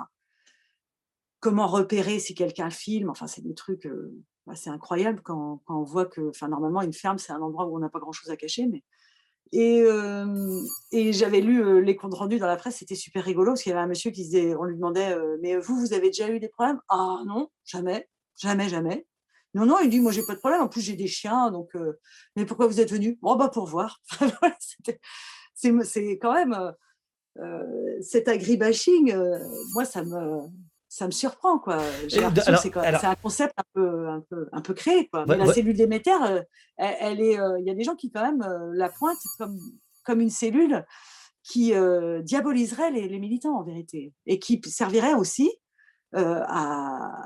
repérer si quelqu'un filme. Enfin, c'est des trucs assez incroyables quand on voit que, enfin, normalement une ferme c'est un endroit où on n'a pas grand chose à cacher, mais et j'avais lu les comptes rendus dans la presse, c'était super rigolo parce qu'il y avait un monsieur qui disait, on lui demandait mais vous avez déjà eu des problèmes? Ah non, jamais. Jamais, jamais. Non, il dit, moi, j'ai pas de problème. En plus, j'ai des chiens. Donc, mais pourquoi vous êtes venus? Oh, bah, pour voir. C'est quand même cet agribashing. Moi, ça me surprend, quoi. J'ai l'impression que c'est un concept un peu créé, quoi. Mais la cellule Déméter, il y a des gens qui quand même la pointent comme une cellule qui diaboliserait les militants en vérité et qui servirait aussi. À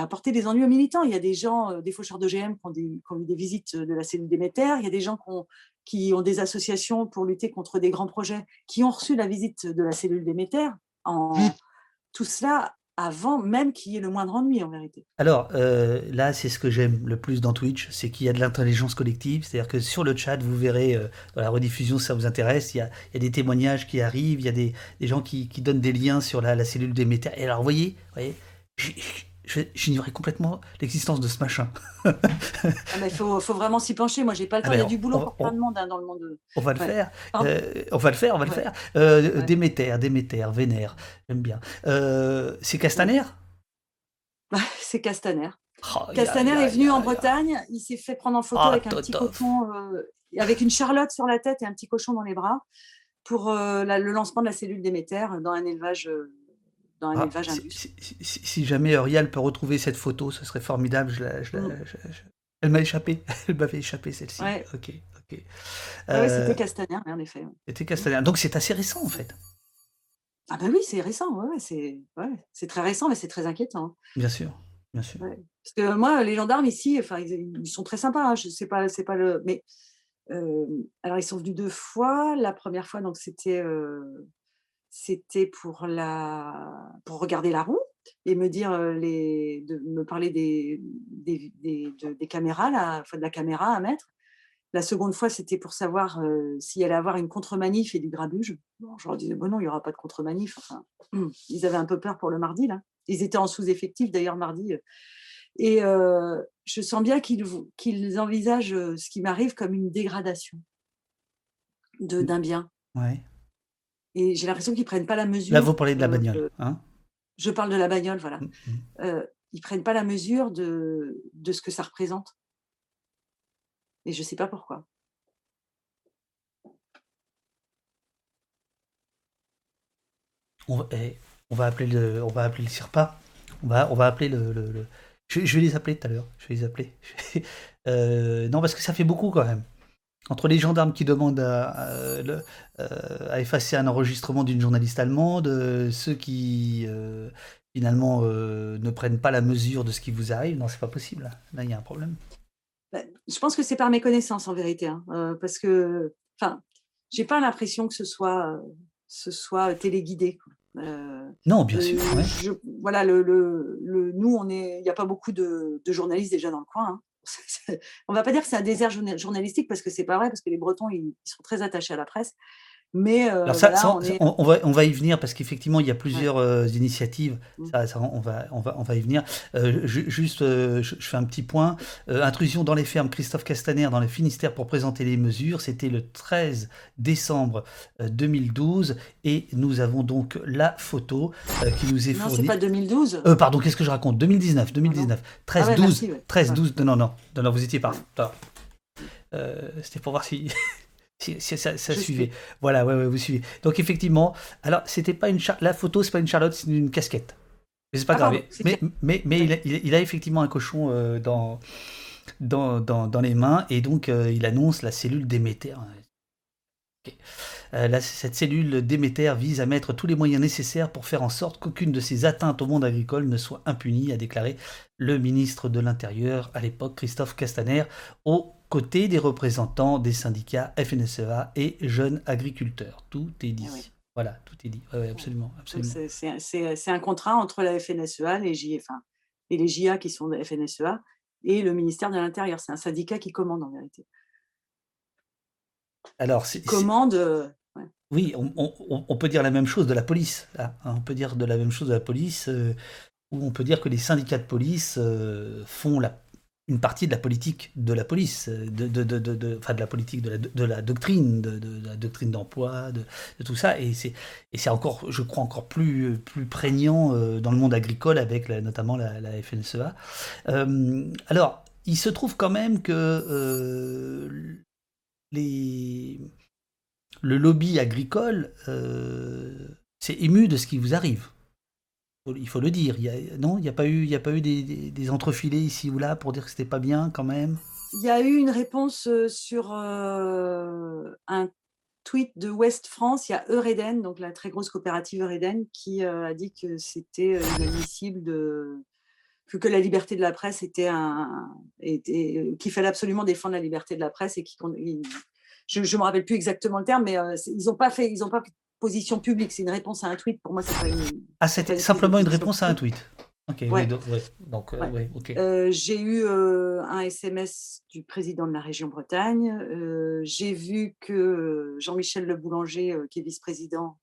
apporter des ennuis aux militants. Il y a des gens, des faucheurs d'OGM qui ont eu des visites de la cellule Déméter, il y a des gens qui ont des associations pour lutter contre des grands projets qui ont reçu la visite de la cellule Déméter. Tout cela avant même qu'il y ait le moindre ennui en vérité. Alors là, c'est ce que j'aime le plus dans Twitch, c'est qu'il y a de l'intelligence collective, c'est-à-dire que sur le chat, vous verrez dans la rediffusion si ça vous intéresse, il y a des témoignages qui arrivent, il y a des gens qui donnent des liens sur la cellule Déméter. Et alors, vous voyez j'ignorais complètement l'existence de ce machin. Il faut vraiment s'y pencher. Moi, j'ai pas le temps. Il y a du boulot pour plein de monde dans le monde. On va le faire. Déméter, Vénère, j'aime bien. C'est Castaner ? C'est Castaner. Castaner est venu en Bretagne. Il s'est fait prendre en photo avec un petit coton, avec une charlotte sur la tête et un petit cochon dans les bras pour le lancement de la cellule Déméter dans un élevage. Si jamais Eurial peut retrouver cette photo, ce serait formidable. Elle m'a échappé. Elle m'avait échappé celle-ci. Ouais. Ok. C'était Castaner, en effet. C'était Castaner. Donc c'est assez récent en fait. Ah ben oui, c'est récent. Ouais, c'est très récent, mais c'est très inquiétant. Bien sûr. Ouais. Parce que moi, les gendarmes ici, enfin, ils sont très sympas. Hein. Je sais pas, c'est pas le, mais Alors, ils sont venus deux fois. La première fois, donc, c'était pour regarder la roue et me dire me parler des caméras, de la caméra à mettre. La seconde fois, c'était pour savoir s'il allait avoir une contre-manif et du grabuge. Bon, je leur disais, bon non, il n'y aura pas de contre-manif. Enfin, ils avaient un peu peur pour le mardi, là. Ils étaient en sous-effectif, d'ailleurs, mardi. Et je sens bien qu'ils envisagent ce qui m'arrive comme une dégradation d'un bien. Ouais. Et j'ai l'impression qu'ils ne prennent pas la mesure. Là, vous parlez de la bagnole. Hein, je parle de la bagnole, voilà. Ils ne prennent pas la mesure de ce que ça représente. Et je ne sais pas pourquoi. On va appeler le CIRPA. On va appeler le... Je vais les appeler tout à l'heure. Je vais les appeler. Non, parce que ça fait beaucoup quand même. Entre les gendarmes qui demandent à effacer un enregistrement d'une journaliste allemande, ceux qui finalement ne prennent pas la mesure de ce qui vous arrive, non, c'est pas possible. Là, il y a un problème. Je pense que c'est par méconnaissance en vérité, hein, parce que, enfin, j'ai pas l'impression que ce soit téléguidé. Non, bien sûr. Ouais. Voilà, nous, il n'y a pas beaucoup de journalistes déjà dans le coin. Hein. On ne va pas dire que c'est un désert journalistique parce que c'est pas vrai, parce que les Bretons ils sont très attachés à la presse. Mais alors ça, voilà, on va y venir parce qu'effectivement il y a plusieurs initiatives. Ça, on va y venir. Je fais un petit point. Intrusion dans les fermes. Christophe Castaner dans le Finistère pour présenter les mesures. C'était le 13 décembre 2012 et nous avons donc la photo qui nous est fournie. Non, c'est pas 2012. Pardon, qu'est-ce que je raconte ? 2019. 13, ah ouais, 12, merci, ouais. 13, 12. Non, vous étiez pas. C'était pour voir si. Ça suivait. Voilà, ouais, vous suivez. Donc effectivement, alors c'était pas la photo, c'est pas une Charlotte, c'est une casquette. Mais c'est pas grave. Pardon, mais il a effectivement un cochon dans les mains et donc il annonce la cellule Déméter. Okay. Cette cellule Déméter vise à mettre tous les moyens nécessaires pour faire en sorte qu'aucune de ces atteintes au monde agricole ne soit impunie, a déclaré le ministre de l'Intérieur à l'époque, Christophe Castaner, au côté des représentants des syndicats FNSEA et jeunes agriculteurs. Tout est dit. Oui. Voilà, tout est dit. Oui, absolument. C'est un contrat entre la FNSEA et les JA qui sont de FNSEA et le ministère de l'Intérieur. C'est un syndicat qui commande en vérité. Alors, ouais. Oui, on peut dire la même chose de la police. Là. On peut dire de la même chose de la police, ou on peut dire que les syndicats de police font une partie de la politique de la police, de la politique de la doctrine, de la doctrine d'emploi, de tout ça. Et c'est encore, je crois, encore plus prégnant dans le monde agricole avec notamment la FNSEA. Alors, il se trouve quand même que le lobby agricole s'est ému de ce qui vous arrive. Il faut le dire. Il n'y a pas eu des entrefilés ici ou là pour dire que c'était pas bien quand même. Il y a eu une réponse sur un tweet de Ouest-France. Il y a Eureden, donc la très grosse coopérative Eureden, qui a dit que c'était inadmissible que la liberté de la presse était qu'il fallait absolument défendre la liberté de la presse et je me rappelle plus exactement le terme, mais ils n'ont pas position publique, c'est une réponse à un tweet. Pour moi, c'est pas une. Ah, c'était simplement une réponse à un tweet. Ok. Ouais. J'ai eu un SMS du président de la région Bretagne. J'ai vu que Jean-Michel Le Boulanger, qui est vice-président,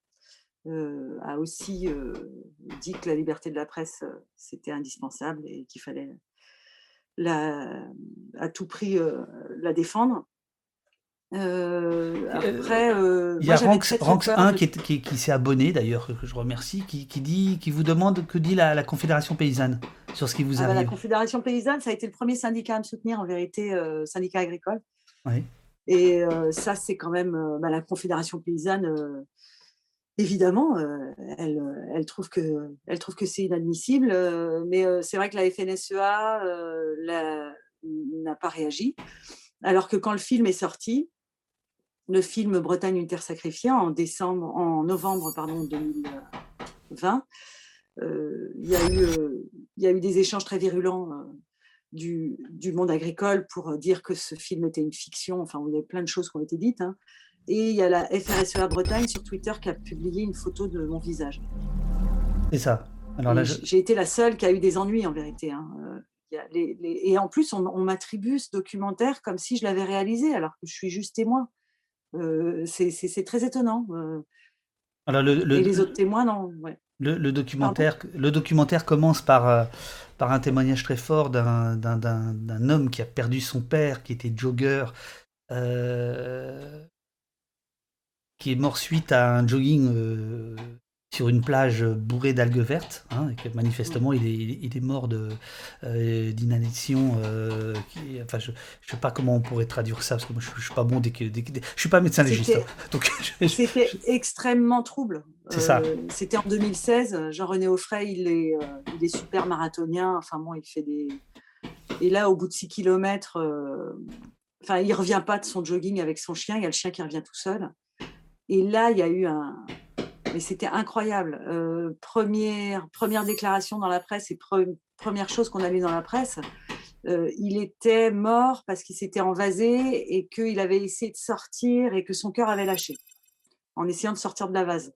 a aussi dit que la liberté de la presse, c'était indispensable et qu'il fallait à tout prix la défendre. Après, il y a Ranks 1 qui s'est abonné d'ailleurs, que je remercie, qui vous demande que dit la Confédération Paysanne sur ce qui vous arrive. La Confédération Paysanne, ça a été le premier syndicat à me soutenir en vérité, syndicat agricole. Oui. Et ça, c'est quand même la Confédération Paysanne. Évidemment, elle trouve que c'est inadmissible, mais c'est vrai que la FNSEA n'a pas réagi, alors que quand le film est sorti. Le film Bretagne, une terre sacrifiée en novembre 2020, il y a eu des échanges très virulents du monde agricole pour dire que ce film était une fiction. Enfin, il y a plein de choses qui ont été dites. Hein. Et il y a la FNSEA Bretagne sur Twitter qui a publié une photo de mon visage. C'est ça. Alors là, j'ai été la seule qui a eu des ennuis en vérité. Hein. Et en plus, on m'attribue ce documentaire comme si je l'avais réalisé, alors que je suis juste témoin. C'est très étonnant. Alors et les autres témoins, non. Ouais. Le documentaire commence par un témoignage très fort d'un homme qui a perdu son père, qui était jogger, qui est mort suite à un jogging sur une plage bourrée d'algues vertes, hein, et que manifestement il est mort d'inanition. Enfin, je ne sais pas comment on pourrait traduire ça, parce que moi, je ne suis pas bon je suis pas médecin légiste. Donc, c'était extrêmement trouble. C'est ça. C'était en 2016. Jean-René Auffray, il est super marathonien. Enfin bon, il fait des. Et là, au bout de 6 kilomètres, enfin, il ne revient pas de son jogging avec son chien. Il y a le chien qui revient tout seul. Et là, il y a eu un. Mais c'était incroyable. Première déclaration dans la presse et première chose qu'on a lue dans la presse, il était mort parce qu'il s'était envasé et qu'il avait essayé de sortir et que son cœur avait lâché en essayant de sortir de la vase.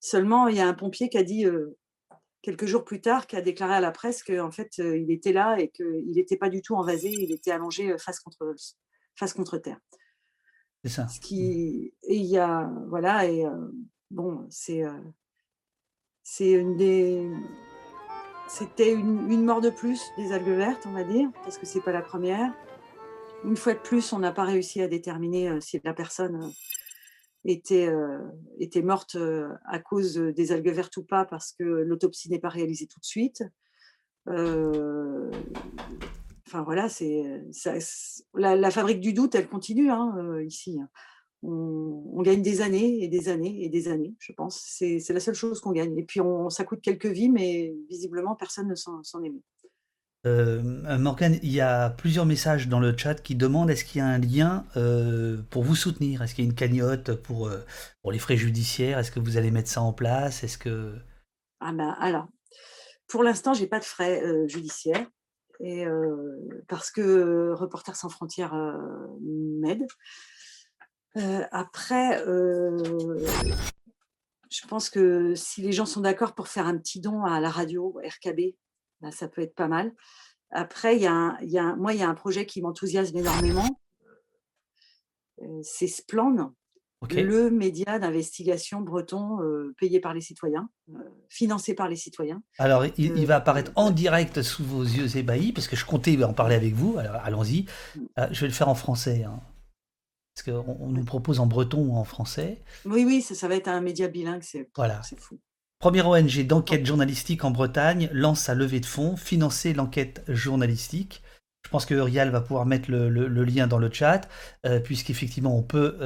Seulement, il y a un pompier qui a dit, quelques jours plus tard, qui a déclaré à la presse qu'en fait, il était là et qu'il n'était pas du tout envasé, il était allongé face contre terre. C'est ça. Bon, c'était une mort de plus des algues vertes, on va dire, parce que c'est pas la première. Une fois de plus, on n'a pas réussi à déterminer si la personne était morte à cause des algues vertes ou pas, parce que l'autopsie n'est pas réalisée tout de suite. Enfin voilà, la fabrique du doute, elle continue ici. On gagne des années et des années et des années, je pense. C'est la seule chose qu'on gagne. Et puis, ça coûte quelques vies, mais visiblement, personne ne s'en émeut. Morgane, il y a plusieurs messages dans le chat qui demandent est-ce qu'il y a un lien pour vous soutenir ? Est-ce qu'il y a une cagnotte pour les frais judiciaires ? Est-ce que vous allez mettre ça en place ? Alors, pour l'instant, je n'ai pas de frais judiciaires. Et, parce que Reporters sans frontières m'aide. Je pense que si les gens sont d'accord pour faire un petit don à la radio RKB, ben ça peut être pas mal. Après, il y a un projet qui m'enthousiasme énormément. C'est Splann, okay. Le média d'investigation breton payé par les citoyens, financé par les citoyens. Alors, il va apparaître en direct sous vos yeux ébahis, parce que je comptais en parler avec vous. Alors, allons-y. Je vais le faire en français. Hein. Parce qu'on nous propose en breton ou en français. Oui, ça va être un média bilingue, c'est fou. Première ONG d'enquête journalistique en Bretagne lance sa levée de fonds, financer l'enquête journalistique. Je pense que Uriel va pouvoir mettre le lien dans le chat, puisqu'effectivement on peut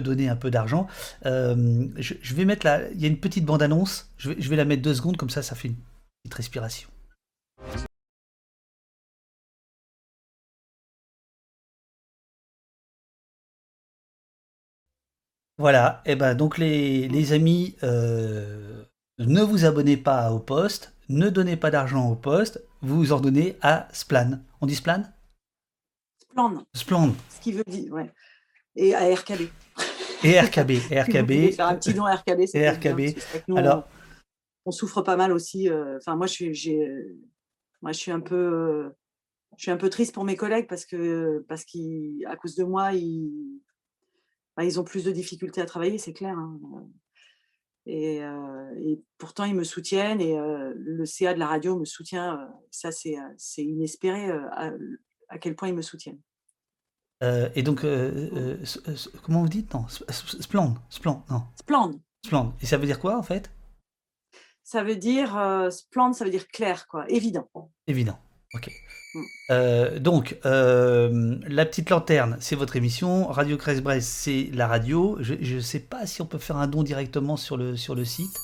donner un peu d'argent. Je vais mettre là, il y a une petite bande-annonce, je vais la mettre 2 secondes, comme ça fait une petite respiration. Voilà, et ben donc les amis, ne vous abonnez pas au poste, ne donnez pas d'argent au poste, vous en donnez à Splann. On dit Splann ? Splann. Ce qui veut dire, ouais. Et à RKB. Et RKB. Faire un petit don à RKB. Et RKB. Bien, nous, alors, on souffre pas mal aussi. Enfin, moi, je suis un peu triste pour mes collègues parce qu'à cause de moi, ils ont plus de difficultés à travailler, c'est clair. Hein. Et pourtant, ils me soutiennent et le CA de la radio me soutient. Ça, c'est inespéré à quel point ils me soutiennent. Et donc, comment vous dites ? Non, Splann. Splann. Et ça veut dire quoi, en fait ? Ça veut dire Splann, ça veut dire clair, quoi, évident. Évident, ok. Donc, La Petite Lanterne, c'est votre émission. Radio Kreiz Breizh, c'est la radio. Je ne sais pas si on peut faire un don directement sur le site.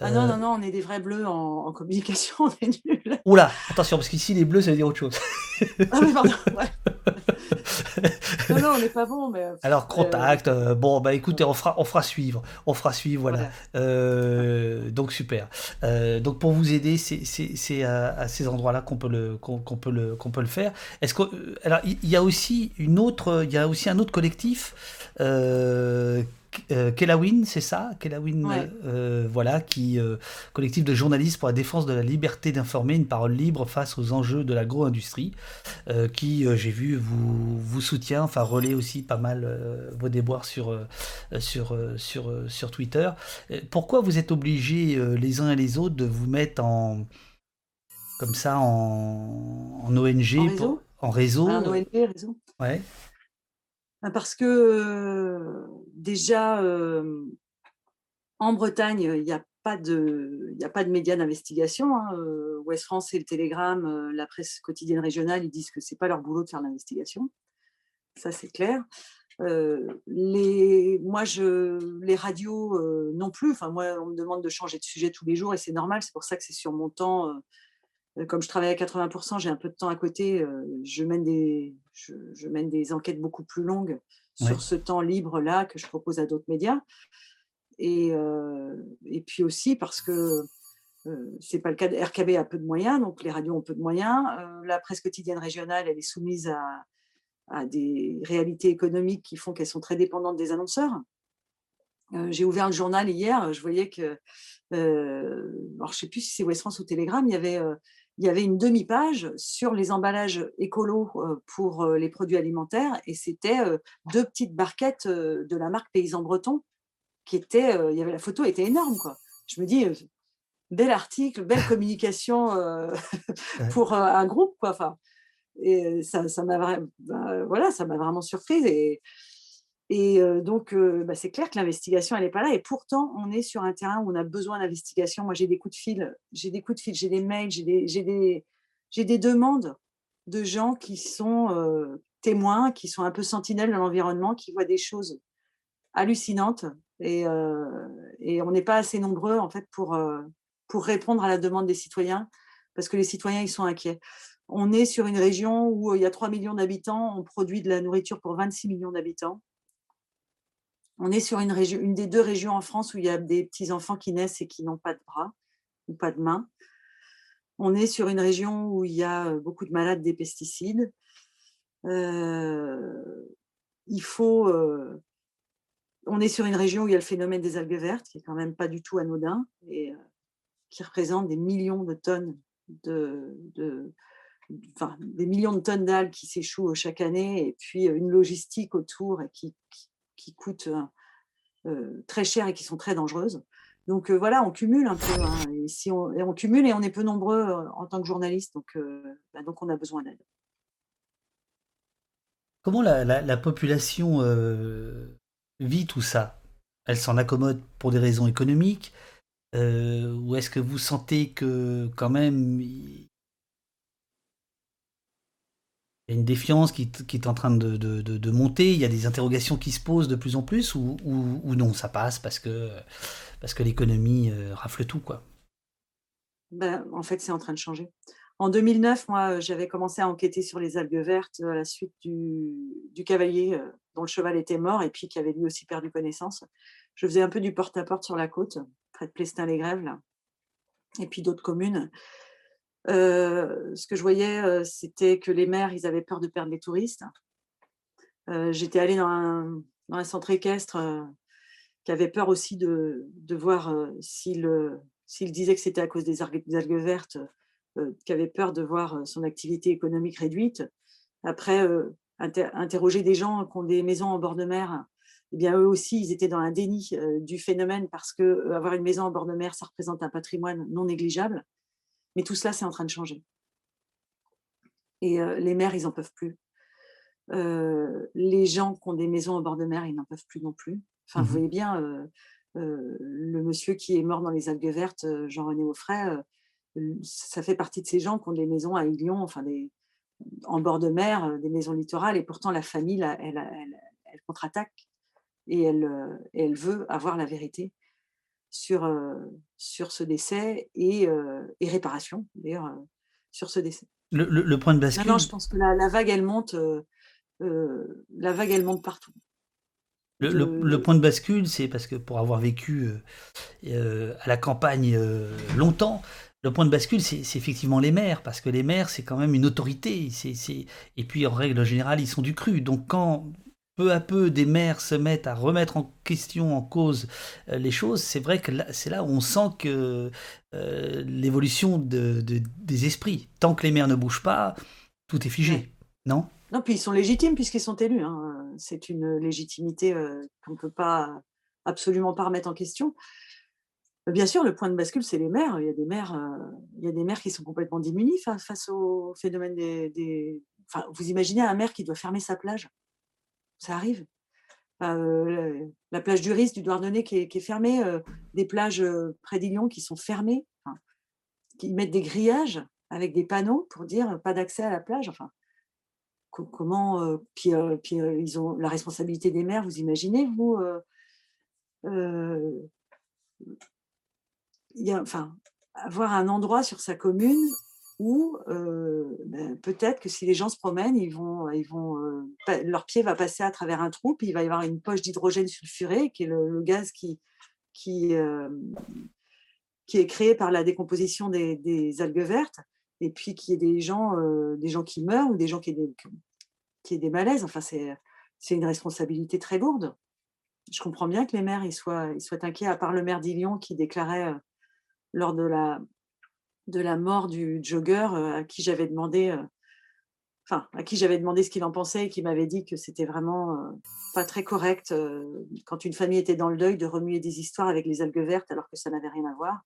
Non, on est des vrais bleus en communication, on est nuls. Oula, attention, parce qu'ici, les bleus, ça veut dire autre chose. Ah, mais pardon, ouais. Non, non, on n'est pas bon. Mais... Alors, contact. Bon, bah écoutez, on fera suivre. On fera suivre, voilà. Donc, super. Donc, pour vous aider, c'est à ces endroits-là qu'on peut le faire. Est-ce que, alors, il y a aussi un autre collectif. Kelawin, c'est ça, Kelawin, ouais. Voilà, qui collectif de journalistes pour la défense de la liberté d'informer, une parole libre face aux enjeux de l'agro-industrie, qui, j'ai vu, vous soutient, enfin relaie aussi pas mal vos déboires sur Twitter. Pourquoi vous êtes obligés les uns et les autres de vous mettre en ONG, en réseau. En ONG, réseau. Ouais. Parce que déjà, en Bretagne, il n'y a pas de médias d'investigation. Hein. Ouest-France et le Télégramme, la presse quotidienne régionale, ils disent que ce n'est pas leur boulot de faire l'investigation. Ça, c'est clair. Les radios non plus. Enfin, moi, on me demande de changer de sujet tous les jours et c'est normal. C'est pour ça que c'est sur mon temps. Comme je travaille à 80%, j'ai un peu de temps à côté, je mène des enquêtes beaucoup plus longues sur ce temps libre-là que je propose à d'autres médias. Et puis aussi parce que ce n'est pas le cas, RKB a peu de moyens, donc les radios ont peu de moyens. La presse quotidienne régionale, elle est soumise à des réalités économiques qui font qu'elles sont très dépendantes des annonceurs. J'ai ouvert le journal hier, je voyais que, alors je ne sais plus si c'est Ouest-France ou Télégramme, il y avait une demi-page sur les emballages écolos pour les produits alimentaires et c'était deux petites barquettes de la marque Paysan Breton qui étaient, la photo était énorme, quoi. Je me dis, bel article, belle communication pour un groupe, quoi. Enfin, et ça m'a vraiment surprise et donc, c'est clair que l'investigation, elle n'est pas là. Et pourtant, on est sur un terrain où on a besoin d'investigation. Moi, j'ai des coups de fil, j'ai des mails, j'ai des demandes de gens qui sont témoins, qui sont un peu sentinelles de l'environnement, qui voient des choses hallucinantes. Et on n'est pas assez nombreux, en fait, pour répondre à la demande des citoyens, parce que les citoyens, ils sont inquiets. On est sur une région où il y a 3 millions d'habitants, on produit de la nourriture pour 26 millions d'habitants. On est sur une des deux régions en France où il y a des petits-enfants qui naissent et qui n'ont pas de bras ou pas de mains. On est sur une région où il y a beaucoup de malades des pesticides. On est sur une région où il y a le phénomène des algues vertes, qui n'est quand même pas du tout anodin et qui représente des millions de tonnes des millions de tonnes d'algues qui s'échouent chaque année et puis une logistique autour et qui coûtent très cher et qui sont très dangereuses. Donc voilà, on cumule un peu. Hein, on cumule et on est peu nombreux en tant que journalistes. Donc on a besoin d'aide. Comment la population vit tout ça? Elle s'en accommode pour des raisons économiques ou est-ce que vous sentez que quand même il y a une défiance qui est en train de monter, il y a des interrogations qui se posent de plus en plus ou non, ça passe parce que l'économie rafle tout, quoi. En fait, c'est en train de changer. En 2009, moi, j'avais commencé à enquêter sur les algues vertes à la suite du cavalier dont le cheval était mort et puis qui avait lui aussi perdu connaissance. Je faisais un peu du porte-à-porte sur la côte, près de Plestin-les-Grèves, là, et puis d'autres communes. Ce que je voyais, c'était que les maires, ils avaient peur de perdre les touristes. J'étais allée dans un centre équestre qui avait peur aussi de voir s'il disait que c'était à cause des algues vertes, qui avait peur de voir son activité économique réduite. Après, interroger des gens qui ont des maisons en bord de mer, eh bien, eux aussi, ils étaient dans un déni du phénomène parce que avoir une maison en bord de mer, ça représente un patrimoine non négligeable. Mais tout cela, c'est en train de changer. Et les maires, ils n'en peuvent plus. Les gens qui ont des maisons au bord de mer, ils n'en peuvent plus non plus. Enfin, vous voyez bien, le monsieur qui est mort dans les algues vertes, Jean-René Auffray, ça fait partie de ces gens qui ont des maisons à Ilion, enfin, en bord de mer, des maisons littorales. Et pourtant, la famille, là, elle contre-attaque et elle veut avoir la vérité sur ce décès et réparation, d'ailleurs, sur ce décès. Le point de bascule… Non, je pense que la vague, elle monte. la vague, elle monte partout. Le point de bascule, c'est parce que pour avoir vécu à la campagne longtemps, le point de bascule, c'est effectivement les maires, parce que les maires, c'est quand même une autorité. Et puis, en règle générale, ils sont du cru. Donc, quand peu à peu des maires se mettent à remettre en question, en cause les choses, c'est vrai que c'est là où on sent que l'évolution des esprits. Tant que les maires ne bougent pas, tout est figé, ouais. Non ? Non, puis ils sont légitimes puisqu'ils sont élus. Hein. C'est une légitimité qu'on ne peut pas absolument pas remettre en question. Bien sûr, le point de bascule, c'est les maires. Il y a des maires qui sont complètement démunis face au phénomène des... Enfin, vous imaginez un maire qui doit fermer sa plage. Ça arrive. La plage du Risle, du Douarnenez qui est fermée, des plages près d'Illion qui sont fermées, enfin, qui mettent des grillages avec des panneaux pour dire pas d'accès à la plage. Enfin, comment... Puis ils ont la responsabilité des maires, vous imaginez, vous... avoir un endroit sur sa commune où peut-être que si les gens se promènent, leur pied va passer à travers un trou, puis il va y avoir une poche d'hydrogène sulfuré, qui est le gaz qui est créé par la décomposition des algues vertes, et puis qu'il y ait des gens qui meurent ou des gens qui aient des malaises. Enfin, c'est une responsabilité très lourde. Je comprends bien que les maires ils soient inquiets, à part le maire d'Illion qui déclarait lors de la mort du jogger à qui j'avais demandé ce qu'il en pensait et qui m'avait dit que c'était vraiment pas très correct quand une famille était dans le deuil de remuer des histoires avec les algues vertes alors que ça n'avait rien à voir,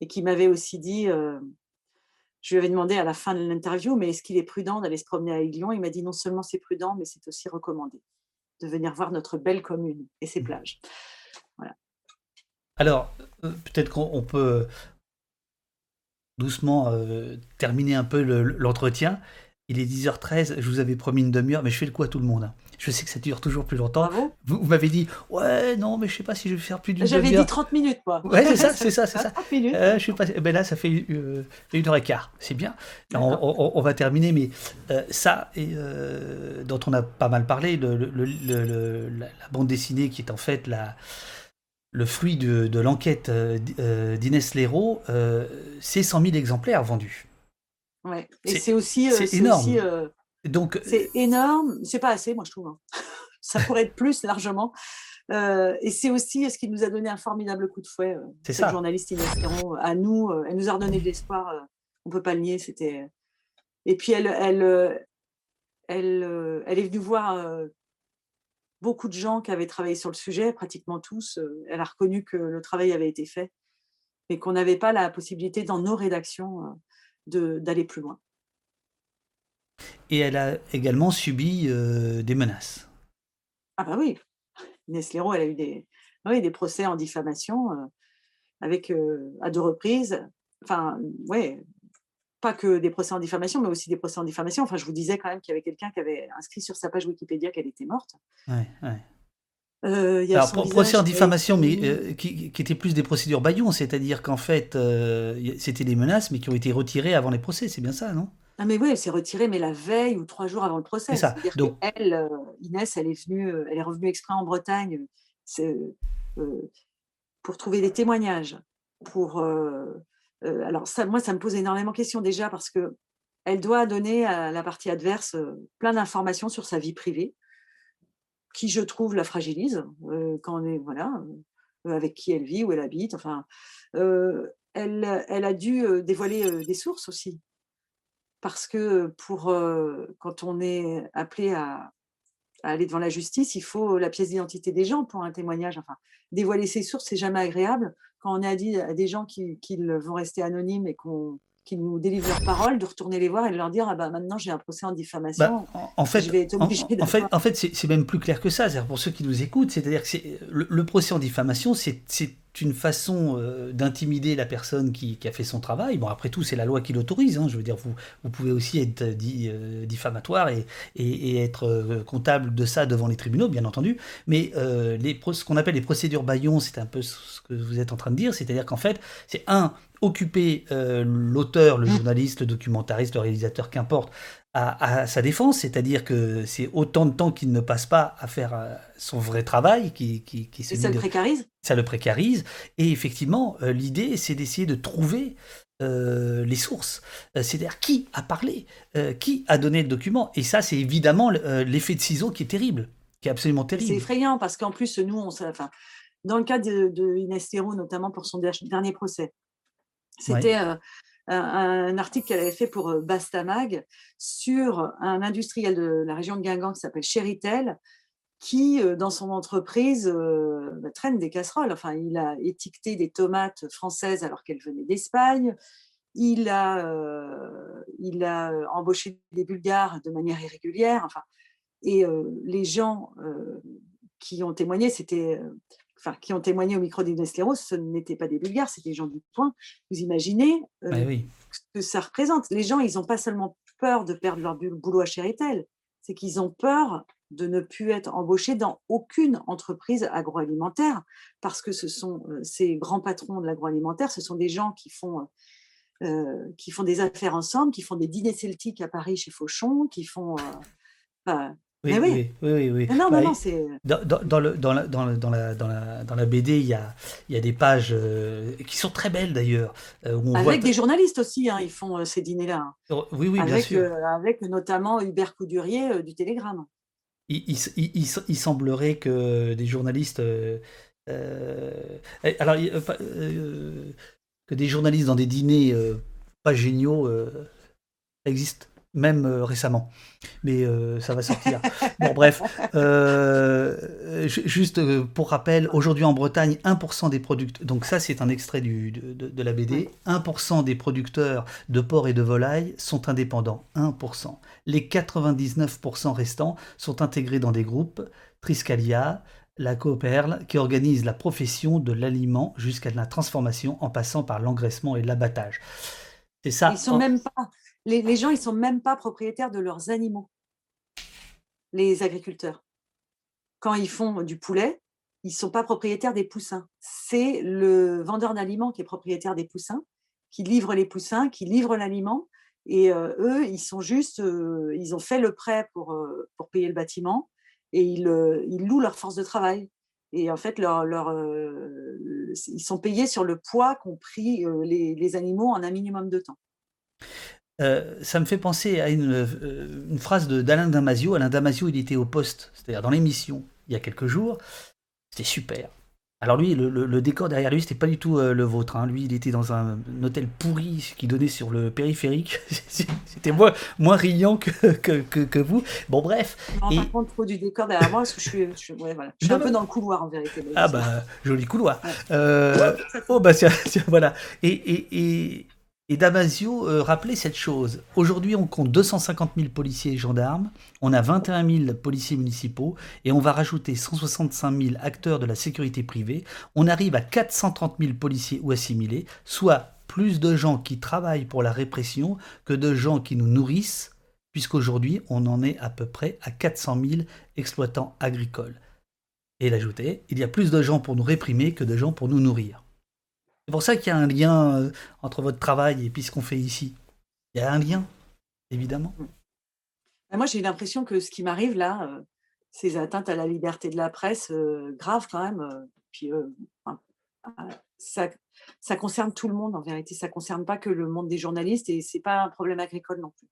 et qui m'avait aussi dit, je lui avais demandé à la fin de l'interview, mais est-ce qu'il est prudent d'aller se promener à Illion? Il m'a dit non seulement c'est prudent, mais c'est aussi recommandé de venir voir notre belle commune et ses plages. Voilà. Alors, peut-être qu'on peut doucement terminer un peu l'entretien. Il est 10h13, je vous avais promis une demi-heure, mais je fais le coup à tout le monde. Hein. Je sais que ça dure toujours plus longtemps. Ah bon ? Vous m'avez dit, ouais, non, mais je ne sais pas si je vais faire plus d'une demi-heure. J'avais dit 30 minutes, moi. Ouais, c'est ça. 30 minutes. Je suis passé... Ben là, ça fait 1h15, c'est bien. Là, on va terminer, mais ça, dont on a pas mal parlé, la bande dessinée qui est en fait le fruit de l'enquête d'Inès Léraud, c'est 100 000 exemplaires vendus. Ouais. Et c'est aussi c'est énorme. Aussi, donc c'est énorme, c'est pas assez, moi je trouve. Hein. Ça pourrait être plus largement. Et c'est aussi ce qui nous a donné un formidable coup de fouet. C'est cette journaliste Inès Léraud, à nous, elle nous a redonné de l'espoir. On peut pas le nier, c'était. Et puis elle est venue voir beaucoup de gens qui avaient travaillé sur le sujet, pratiquement tous. Elle a reconnu que le travail avait été fait, mais qu'on n'avait pas la possibilité dans nos rédactions. D'aller plus loin. Et elle a également subi des menaces. Ah bah oui, Inès Léraud, elle a eu des procès en diffamation avec à deux reprises. Enfin, ouais, pas que des procès en diffamation, mais aussi des procès en diffamation. Enfin, je vous disais quand même qu'il y avait quelqu'un qui avait inscrit sur sa page Wikipédia qu'elle était morte. Ouais, ouais. Alors, procès en diffamation, mais qui étaient plus des procédures Bayon, c'est-à-dire qu'en fait, c'était des menaces, mais qui ont été retirées avant les procès, c'est bien ça, non ? Ah, mais oui, elle s'est retirée, mais la veille ou 3 jours avant le procès. C'est ça. C'est-à-dire qu'elle, Inès, elle est revenue exprès en Bretagne pour trouver des témoignages. Alors, ça, moi, ça me pose énormément de questions déjà, parce qu'elle doit donner à la partie adverse plein d'informations sur sa vie privée, qui, je trouve, la fragilise quand on est, voilà, avec qui elle vit, où elle habite. Enfin, elle a dû dévoiler des sources aussi, parce que quand on est appelé à aller devant la justice, il faut la pièce d'identité des gens pour un témoignage. Enfin, dévoiler ses sources, c'est jamais agréable. Quand on a dit à des gens qu'ils vont rester anonymes et qu'ils nous délivrent leur parole, de retourner les voir et de leur dire « Ah bah maintenant j'ai un procès en diffamation, je vais être obligé de... » En fait, c'est même plus clair que ça, c'est-à-dire pour ceux qui nous écoutent, c'est-à-dire que le procès en diffamation, c'est une façon d'intimider la personne qui a fait son travail. Bon, après tout, c'est la loi qui l'autorise, hein, je veux dire, vous pouvez aussi être diffamatoire et être comptable de ça devant les tribunaux, bien entendu, mais ce qu'on appelle les procédures Bayon, c'est un peu ce que vous êtes en train de dire, c'est-à-dire qu'en fait, c'est occuper l'auteur, le journaliste, le documentariste, le réalisateur, qu'importe, à sa défense, c'est-à-dire que c'est autant de temps qu'il ne passe pas à faire son vrai travail. Qui et ça le précarise ? Ça le précarise. Et effectivement, l'idée, c'est d'essayer de trouver les sources. C'est-à-dire qui a parlé, qui a donné le document. Et ça, c'est évidemment l'effet de ciseau qui est terrible, qui est absolument terrible. C'est effrayant parce qu'en plus, nous, dans le cas de Inès Léraud, notamment pour son dernier procès, c'était... Ouais. Un article qu'elle avait fait pour Bastamag sur un industriel de la région de Guingamp qui s'appelle Chéritel, qui, dans son entreprise, traîne des casseroles. Enfin, il a étiqueté des tomates françaises alors qu'elles venaient d'Espagne. Il a embauché des Bulgares de manière irrégulière. Enfin, et les gens qui ont témoigné, qui ont témoigné au micro d'Inès Léraud, ce n'étaient pas des Bulgares, c'était des gens du coin. Vous imaginez ce que ça représente. Les gens, ils n'ont pas seulement peur de perdre leur boulot à Chéritel, c'est qu'ils ont peur de ne plus être embauchés dans aucune entreprise agroalimentaire, parce que ce sont ces grands patrons de l'agroalimentaire, ce sont des gens qui font des affaires ensemble, qui font des dîners celtiques à Paris chez Fauchon, qui font… Oui. Non, c'est... Dans la BD, il y a des pages qui sont très belles d'ailleurs. Où on avec voit... des journalistes aussi, ils font ces dîners-là. Oui, bien sûr. Avec notamment Hubert Coudurier du Télégramme. Il semblerait que des journalistes... que des journalistes dans des dîners pas géniaux existent. Même récemment, mais ça va sortir. Bon, bref, juste pour rappel, aujourd'hui en Bretagne, 1% des producteurs, donc ça c'est un extrait de la BD, 1% des producteurs de porc et de volaille sont indépendants, 1%. Les 99% restants sont intégrés dans des groupes, Triscalia, la Cooperle, qui organise la profession de l'aliment jusqu'à la transformation en passant par l'engraissement et l'abattage. C'est ça. Ils sont même pas... Les gens, ils ne sont même pas propriétaires de leurs animaux, les agriculteurs. Quand ils font du poulet, ils ne sont pas propriétaires des poussins. C'est le vendeur d'aliments qui est propriétaire des poussins, qui livre les poussins, qui livre l'aliment. Et eux, ils sont juste, ils ont fait le prêt pour payer le bâtiment et ils louent leur force de travail. Et en fait, ils sont payés sur le poids qu'ont pris les animaux en un minimum de temps. Ça me fait penser à une phrase d'Alain Damasio. Alain Damasio, il était au poste, c'est-à-dire dans l'émission, il y a quelques jours. C'était super. Alors lui, le décor derrière lui, c'était pas du tout le vôtre. Lui, il était dans un hôtel pourri qui donnait sur le périphérique. C'était moins riant que vous. Bon, bref. Je me rends compte trop du décor derrière moi, parce que je suis un peu dans le couloir, en vérité. Ah bah, joli couloir. Ouais. Voilà. Et Damasio rappelait cette chose. Aujourd'hui, on compte 250 000 policiers et gendarmes, on a 21 000 policiers municipaux et on va rajouter 165 000 acteurs de la sécurité privée. On arrive à 430 000 policiers ou assimilés, soit plus de gens qui travaillent pour la répression que de gens qui nous nourrissent, puisqu'aujourd'hui, on en est à peu près à 400 000 exploitants agricoles. Et il ajoutait, il y a plus de gens pour nous réprimer que de gens pour nous nourrir. C'est pour ça qu'il y a un lien entre votre travail et puis ce qu'on fait ici. Il y a un lien, évidemment. Moi, j'ai l'impression que ce qui m'arrive là, ces atteintes à la liberté de la presse, graves quand même. Puis ça concerne tout le monde, en vérité. Ça ne concerne pas que le monde des journalistes et ce n'est pas un problème agricole non plus.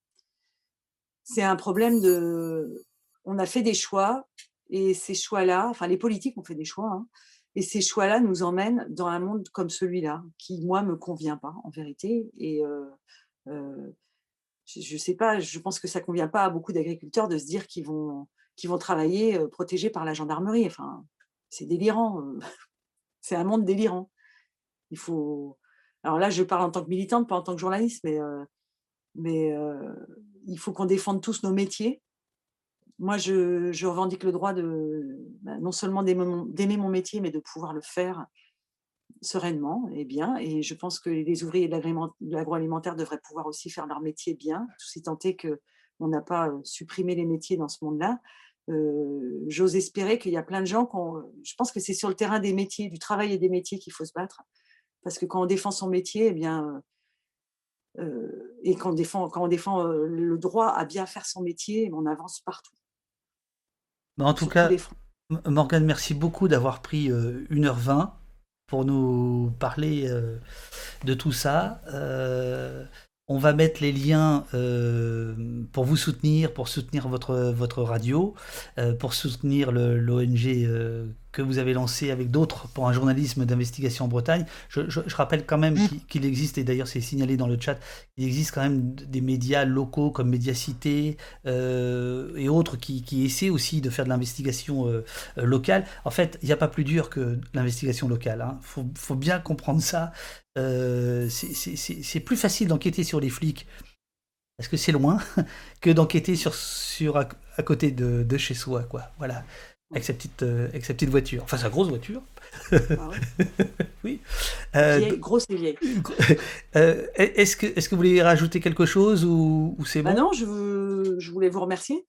C'est un problème de... On a fait des choix et ces choix-là... Enfin, les politiques ont fait des choix, et ces choix-là nous emmènent dans un monde comme celui-là, qui, moi, ne me convient pas, en vérité. Et je ne sais pas, je pense que ça ne convient pas à beaucoup d'agriculteurs de se dire qu'ils vont travailler protégés par la gendarmerie. Enfin, c'est délirant. C'est un monde délirant. Il faut... Alors là, je parle en tant que militante, pas en tant que journaliste, mais il faut qu'on défende tous nos métiers. Moi, je revendique le droit de non seulement d'aimer mon métier, mais de pouvoir le faire sereinement et bien. Et je pense que les ouvriers de l'agroalimentaire devraient pouvoir aussi faire leur métier bien, si tant est qu'on n'a pas supprimé les métiers dans ce monde-là. J'ose espérer qu'il y a plein de gens je pense que c'est sur le terrain des métiers, du travail et des métiers qu'il faut se battre. parce que quand on défend son métier, eh bien, et quand on défend le droit à bien faire son métier, on avance partout. En tout cas, Morgane, merci beaucoup d'avoir pris 1h20 pour nous parler de tout ça. On va mettre les liens pour vous soutenir, pour soutenir votre radio, pour soutenir l'ONG que vous avez lancée avec d'autres pour un journalisme d'investigation en Bretagne. Je rappelle quand même qu'il existe, et d'ailleurs c'est signalé dans le chat, il existe quand même des médias locaux comme Médiacité et autres qui essaient aussi de faire de l'investigation locale. En fait, il n'y a pas plus dur que l'investigation locale, hein. Faut bien comprendre ça. C'est plus facile d'enquêter sur les flics parce que c'est loin que d'enquêter à côté de chez soi, quoi. Voilà, avec sa petite voiture, enfin sa grosse voiture. Ah ouais. Oui. Grosse et vieille. Est-ce que vous voulez rajouter quelque chose ou c'est bon? Non, je voulais vous remercier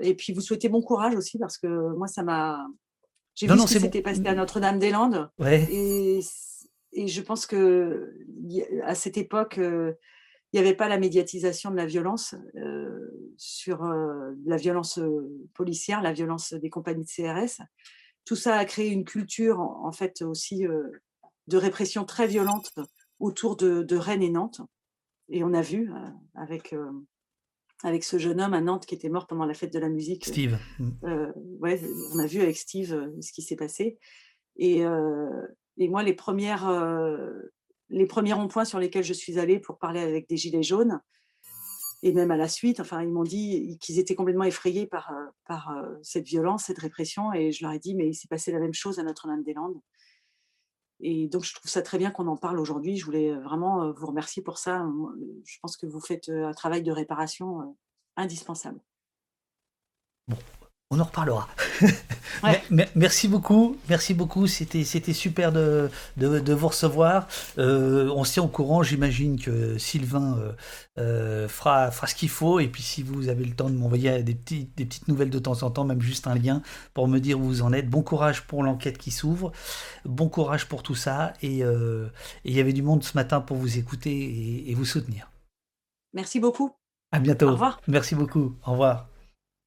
et puis vous souhaiter bon courage aussi parce que moi j'ai vu ce qui s'était passé à Notre-Dame-des-Landes. Ouais. Et je pense qu'à cette époque, il n'y avait pas la médiatisation de la violence, la violence policière, la violence des compagnies de CRS. Tout ça a créé une culture, en fait, aussi de répression très violente autour de Rennes et Nantes. Et on a vu avec ce jeune homme à Nantes qui était mort pendant la fête de la musique. Steve. On a vu avec Steve ce qui s'est passé. Et moi, les premiers ronds-points sur lesquels je suis allée pour parler avec des gilets jaunes, et même à la suite, enfin, ils m'ont dit qu'ils étaient complètement effrayés par cette violence, cette répression, et je leur ai dit, mais il s'est passé la même chose à Notre-Dame-des-Landes. Et donc, je trouve ça très bien qu'on en parle aujourd'hui. Je voulais vraiment vous remercier pour ça. Je pense que vous faites un travail de réparation indispensable. Bon. On en reparlera. Ouais. Merci beaucoup. C'était super de vous recevoir. On se tient au courant. J'imagine que Sylvain fera ce qu'il faut. Et puis si vous avez le temps de m'envoyer des petites nouvelles de temps en temps, même juste un lien pour me dire où vous en êtes. Bon courage pour l'enquête qui s'ouvre. Bon courage pour tout ça. Et il y avait du monde ce matin pour vous écouter et vous soutenir. Merci beaucoup. À bientôt. Au revoir. Merci beaucoup. Au revoir.